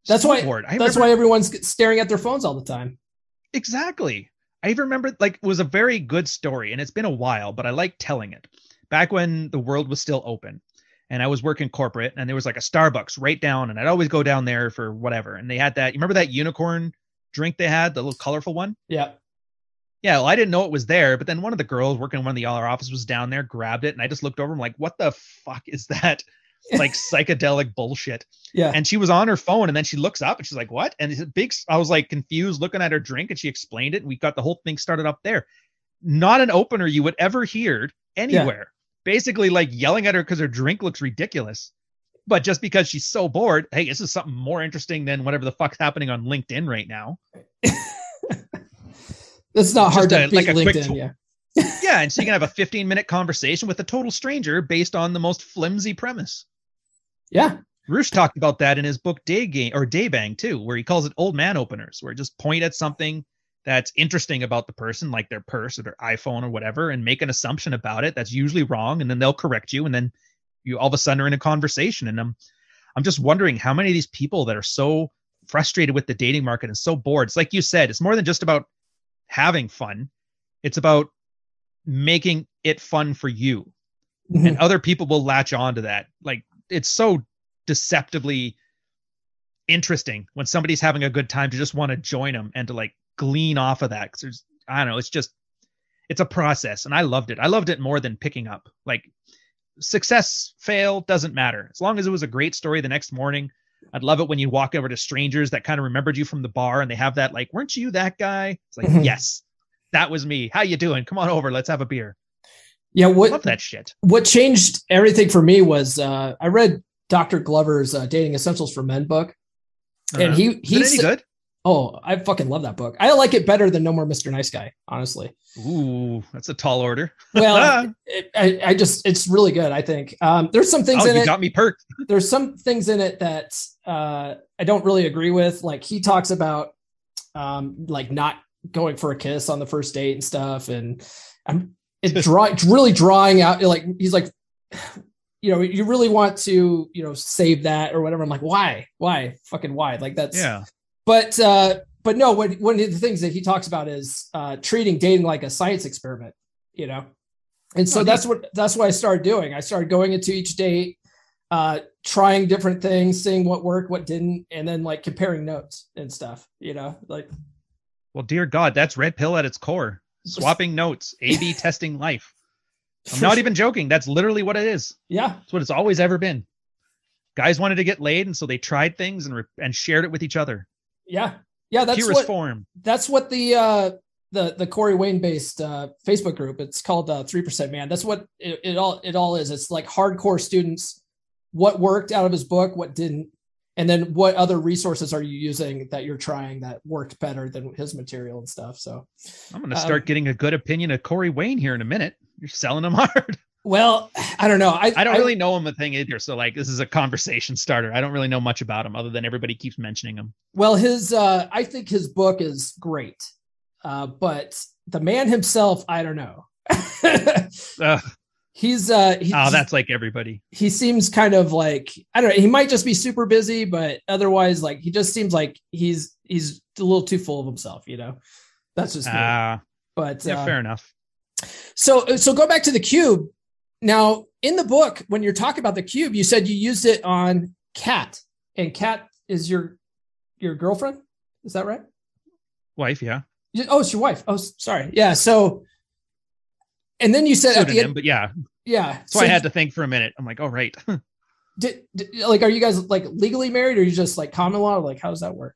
That's so why, bored. I that's remember, why everyone's staring at their phones all the time. Exactly. I remember like it was a very good story and it's been a while, but I like telling it back when the world was still open and I was working corporate and there was like a Starbucks right down and I'd always go down there for whatever. And they had that, you remember that unicorn drink they had, the little colorful one? Yeah. Yeah, well, I didn't know it was there, but then one of the girls working in one of the other offices was down there, grabbed it, and I just looked over and I'm like, what the fuck is that? Like psychedelic bullshit. Yeah. And she was on her phone, and then she looks up and she's like, what? And it's a big, I was like confused looking at her drink, and she explained it, and we got the whole thing started up there. Not an opener you would ever hear anywhere. Yeah. Basically, like yelling at her because her drink looks ridiculous. But just because she's so bored, hey, this is something more interesting than whatever the fuck's happening on LinkedIn right now. That's not hard to beat LinkedIn, yeah. Yeah, and so you can have a fifteen-minute conversation with a total stranger based on the most flimsy premise. Yeah. Roosh talked about that in his book Day Game or Day Bang too, where he calls it old man openers, where just point at something that's interesting about the person, like their purse or their iPhone or whatever, and make an assumption about it that's usually wrong, and then they'll correct you, and then you all of a sudden are in a conversation. And I'm, I'm just wondering how many of these people that are so frustrated with the dating market and so bored. It's like you said, it's more than just about having fun. It's about making it fun for you. Mm-hmm. And other people will latch on to that. Like it's so deceptively interesting when somebody's having a good time to just want to join them and to like glean off of that. Cause there's, I don't know. It's just, it's a process. And I loved it. I loved it more than picking up. Like, success, fail, doesn't matter. As long as it was a great story the next morning. I'd love it when you walk over to strangers that kind of remembered you from the bar and they have that, like, weren't you that guy? It's like, yes, that was me. How you doing? Come on over. Let's have a beer. Yeah. What, love that shit. What changed everything for me was, uh, I read Doctor Glover's uh, Dating Essentials for Men book. And uh, he, he's any good. Oh, I fucking love that book. I like it better than No More Mister Nice Guy, honestly. Ooh, that's a tall order. Well, it, I, I just, it's really good, I think. Um, there's some things oh, in you it. Got me perked. There's some things in it that uh, I don't really agree with. Like, he talks about um, like not going for a kiss on the first date and stuff. And I'm it draw, it's really drawing out, like, he's like, you know, you really want to, you know, save that or whatever. I'm like, why, why fucking why? Like, that's, yeah. But uh, but no, what, one of the things that he talks about is uh, treating dating like a science experiment, you know, and so okay. that's what that's what I started doing. I started going into each date, uh, trying different things, seeing what worked, what didn't, and then like comparing notes and stuff, you know, like. Well, dear God, that's red pill at its core. Swapping notes, A B testing life. I'm not even joking. That's literally what it is. Yeah, it's what it's always ever been. Guys wanted to get laid, and so they tried things and re- and shared it with each other. Yeah. Yeah. That's Purist what, form. That's what the, uh, the, the Corey Wayne based, uh, Facebook group, it's called uh three percent Man. That's what it, it all, it all is. It's like hardcore students, what worked out of his book, what didn't, and then what other resources are you using that you're trying that worked better than his material and stuff. So I'm going to start um, getting a good opinion of Corey Wayne here in a minute. You're selling him hard. Well, I don't know. I, I don't I, really know him a thing either. So like, this is a conversation starter. I don't really know much about him other than everybody keeps mentioning him. Well, his, uh, I think his book is great. Uh, but the man himself, I don't know. uh, he's, uh, he's, oh, that's like everybody. He seems kind of like, I don't know. He might just be super busy, but otherwise, like, he just seems like he's, he's a little too full of himself, you know, that's just, uh, but yeah, uh, fair enough. So, so go back to the cube. Now, in the book, when you're talking about the cube, you said you used it on Kat, and Kat is your your girlfriend. Is that right? Wife, yeah. You, oh, it's your wife. Oh, sorry. Yeah. So, and then you said pseudonym, at the end, but yeah, yeah. So, so I had to think for a minute. I'm like, oh, right. did, did like, are you guys like legally married, or are you just like common law? Or, like, how does that work?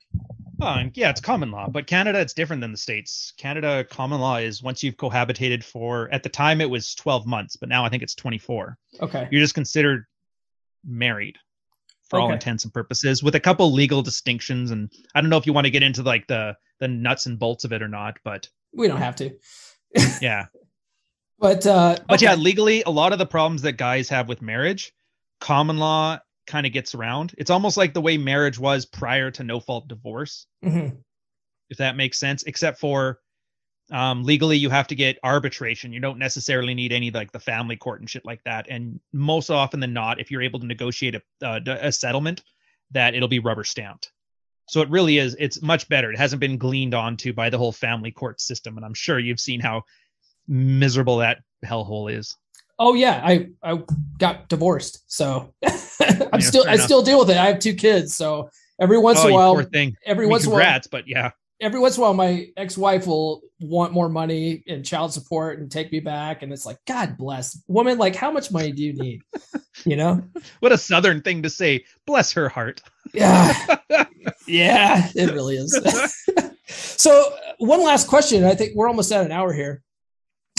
Oh, yeah, it's common law, but Canada, it's different than the States. Canada common law is once you've cohabitated for, at the time it was twelve months, but now I think it's twenty-four. Okay. You're just considered married for okay. all intents and purposes, with a couple legal distinctions. And I don't know if you want to get into like the, the nuts and bolts of it or not, but we don't have to. yeah. But, uh, but okay. yeah, legally, a lot of the problems that guys have with marriage, common law kind of gets around. It's almost like the way marriage was prior to no-fault divorce, mm-hmm. if that makes sense, except for um, legally you have to get arbitration. You don't necessarily need any like the family court and shit like that. And most often than not, if you're able to negotiate a, uh, a settlement, that it'll be rubber stamped. So it really is. It's much better. It hasn't been gleaned onto by the whole family court system. And I'm sure you've seen how miserable that hellhole is. Oh yeah, I, I got divorced, so I'm yeah, still I enough. still deal with it. I have two kids, so every once oh, in a while, poor thing. every I mean, once congrats, in a while, but yeah, every once in a while, my ex-wife will want more money and child support and take me back, and it's like, God bless woman. Like, how much money do you need? You know, what a Southern thing to say. Bless her heart. Yeah, yeah, it really is. So one last question. I think we're almost at an hour here.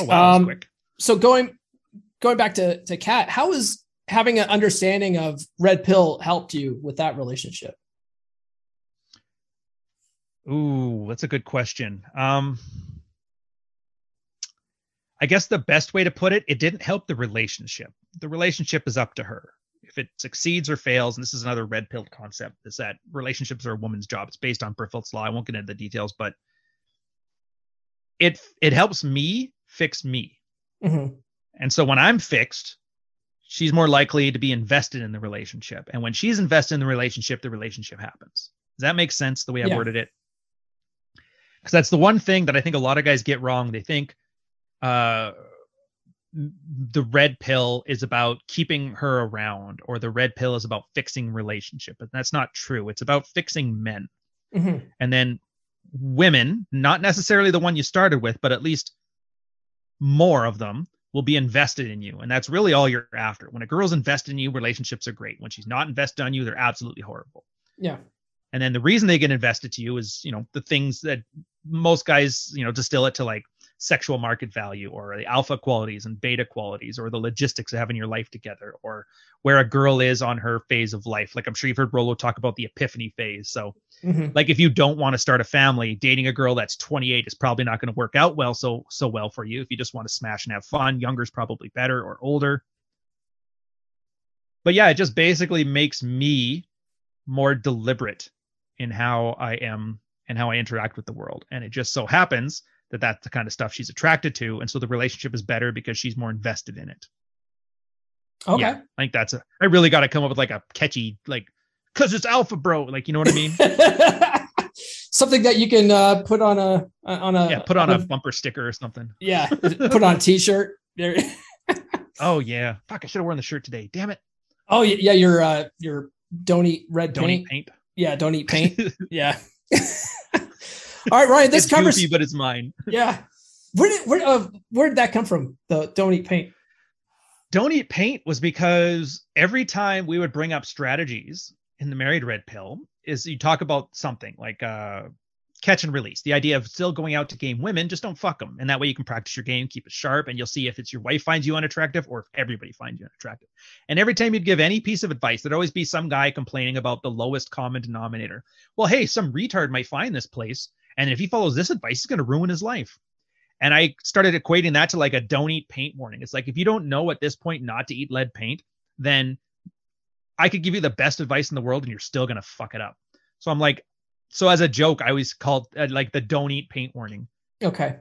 Oh wow, um, quick. So going. Going back to, to Kat, how has having an understanding of Red Pill helped you with that relationship? Ooh, that's a good question. Um, I guess the best way to put it, it didn't help the relationship. The relationship is up to her. If it succeeds or fails, and this is another Red Pill concept, is that relationships are a woman's job. It's based on Bertholdt's Law. I won't get into the details, but it it helps me fix me. Mm-hmm. And so when I'm fixed, she's more likely to be invested in the relationship. And when she's invested in the relationship, the relationship happens. Does that make sense the way I yeah. worded it? Because that's the one thing that I think a lot of guys get wrong. They think uh, the red pill is about keeping her around, or the red pill is about fixing relationship. But that's not true. It's about fixing men. Mm-hmm. And then women, not necessarily the one you started with, but at least more of them will be invested in you. And that's really all you're after. When a girl's invested in you, relationships are great. When she's not invested on you, they're absolutely horrible. Yeah. And then the reason they get invested to you is, you know, the things that most guys, you know, distill it to like sexual market value or the alpha qualities and beta qualities or the logistics of having your life together or where a girl is on her phase of life. Like I'm sure you've heard Rollo talk about the epiphany phase. So mm-hmm. like if you don't want to start a family, dating a girl that's twenty-eight is probably not going to work out well so so well for you. If you just want to smash and have fun, younger is probably better or older. But yeah, it just basically makes me more deliberate in how I am and how I interact with the world. And it just so happens that that's the kind of stuff she's attracted to. And so the relationship is better because she's more invested in it. Okay. Yeah, I think that's a, I really got to come up with like a catchy, like, cause it's alpha bro. Like, you know what I mean? Something that you can uh, put on a, on a, yeah, put on, on a bumper sticker or something. Yeah. Put on a t-shirt there. Oh yeah. Fuck. I should have worn the shirt today. Damn it. Oh yeah. Your, uh, your don't eat red don't paint. Eat paint. Yeah. Don't eat paint. Yeah. All right, Ryan, this conversation, but it's mine. Yeah. Where did, where, uh, where did that come from? The don't eat paint. Don't eat paint was because every time we would bring up strategies in the Married Red Pill is you talk about something like uh, catch and release. The idea of still going out to game women, just don't fuck them. And that way you can practice your game, keep it sharp. And you'll see if it's your wife finds you unattractive or if everybody finds you unattractive. And every time you'd give any piece of advice, there'd always be some guy complaining about the lowest common denominator. Well, hey, some retard might find this place. And if he follows this advice, he's going to ruin his life. And I started equating that to like a don't eat paint warning. It's like, if you don't know at this point not to eat lead paint, then I could give you the best advice in the world and you're still going to fuck it up. So I'm like, so as a joke, I always called uh, like the don't eat paint warning. Okay.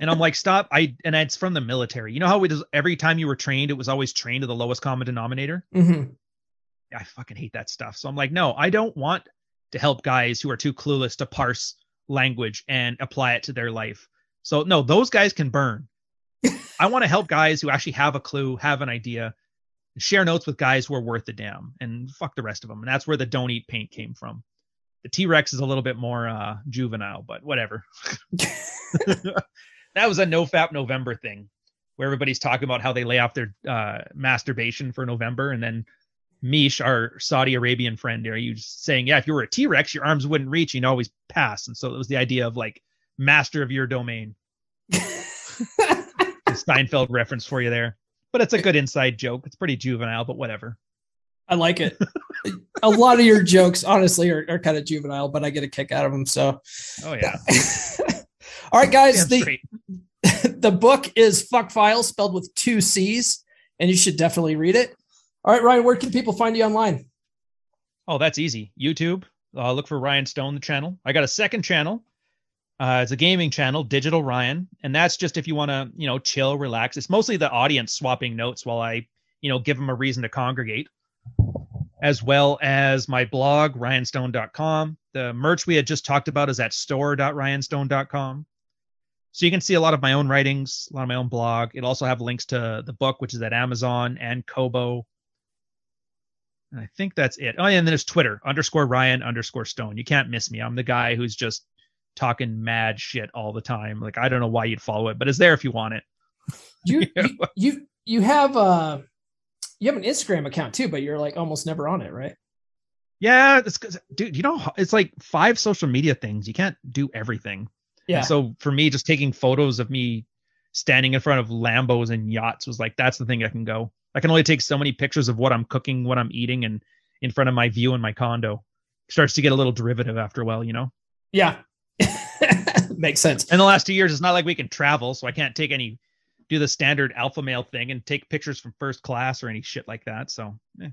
And I'm like, stop. I, and it's from the military. You know how it is, every time you were trained, it was always trained to the lowest common denominator. Mm-hmm. I fucking hate that stuff. So I'm like, no, I don't want to help guys who are too clueless to parse language and apply it to their life. So no, those guys can burn. I want to help guys who actually have a clue, have an idea, share notes with guys who are worth the damn and fuck the rest of them. And that's where the don't eat paint came from. The T-Rex is a little bit more uh, juvenile, but whatever. That was a NoFap November thing where everybody's talking about how they lay off their uh, masturbation for November. And then Mish, our Saudi Arabian friend, are you saying, yeah, if you were a T-Rex, your arms wouldn't reach, you'd always pass. And so it was the idea of like master of your domain. Steinfeld reference for you there, but it's a good inside joke. It's pretty juvenile, but whatever. I like it. A lot of your jokes, honestly, are, are kind of juvenile, but I get a kick out of them. So, oh yeah. All right, guys, the, the book is Fuck Files, spelled with two C's, and you should definitely read it. All right, Ryan, where can people find you online? Oh, that's easy. YouTube. Uh, look for Ryan Stone, the channel. I got a second channel. Uh, it's a gaming channel, Digital Ryan. And that's just if you want to, you know, chill, relax. It's mostly the audience swapping notes while I, you know, give them a reason to congregate. As well as my blog, ryan stone dot com. The merch we had just talked about is at store dot ryan stone dot com. So you can see a lot of my own writings, a lot of my own blog. It'll also have links to the book, which is at Amazon and Kobo. I think that's it. Oh, yeah, and then there's Twitter, underscore Ryan, underscore Stone. You can't miss me. I'm the guy who's just talking mad shit all the time. Like, I don't know why you'd follow it, but it's there if you want it. You you, know? you, you you have uh, you have an Instagram account too, but you're like almost never on it, right? Yeah, it's 'cause, dude, you know, it's like five social media things. You can't do everything. Yeah. And so for me, just taking photos of me standing in front of Lambos and yachts was like, that's the thing that can go. I can only take so many pictures of what I'm cooking, what I'm eating, and in front of my view in my condo. It starts to get a little derivative after a while, you know? Yeah. Makes sense. In the last two years, it's not like we can travel, so I can't take any, do the standard alpha male thing and take pictures from first class or any shit like that. So, eh.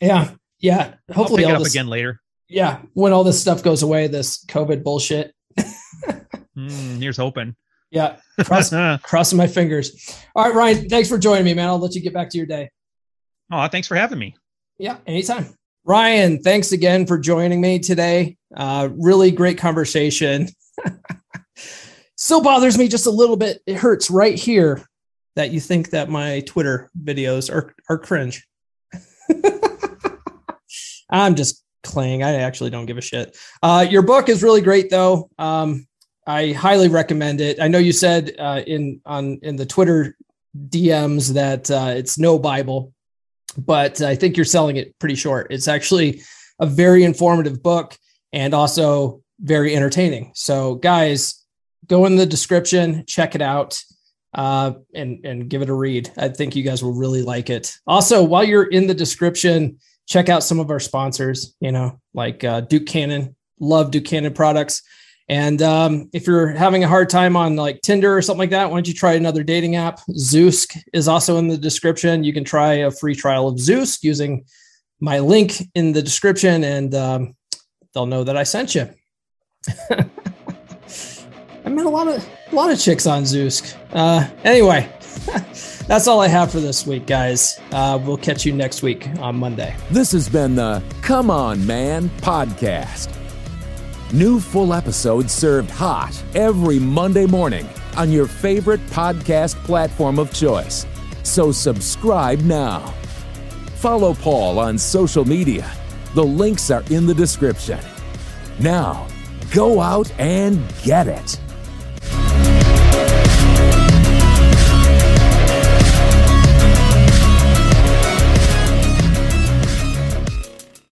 yeah. Yeah. Hopefully I'll pick all it up this, again later. Yeah. When all this stuff goes away, this COVID bullshit. mm, here's hoping. Yeah. Cross, crossing my fingers. All right, Ryan, thanks for joining me, man. I'll let you get back to your day. Oh, thanks for having me. Yeah. Anytime. Ryan, thanks again for joining me today. Uh, really great conversation. Still bothers me just a little bit. It hurts right here that you think that my Twitter videos are, are cringe. I'm just playing. I actually don't give a shit. Uh, your book is really great though. Um, I highly recommend it. I know you said uh, in on in the Twitter D Ms that uh, it's no Bible, but I think you're selling it pretty short. It's actually a very informative book and also very entertaining. So guys, go in the description, check it out, uh, and, and give it a read. I think you guys will really like it. Also, while you're in the description, check out some of our sponsors, you know, like uh, Duke Cannon. Love Duke Cannon products. And um, if you're having a hard time on like Tinder or something like that, why don't you try another dating app? Zoosk is also in the description. You can try a free trial of Zoosk using my link in the description, and um, they'll know that I sent you. I met a lot of a lot of chicks on Zoosk. Uh, anyway, that's all I have for this week, guys. Uh, we'll catch you next week on Monday. This has been the Come On Man podcast. New full episodes served hot every Monday morning on your favorite podcast platform of choice. So subscribe now. Follow Paul on social media. The links are in the description. Now, go out and get it.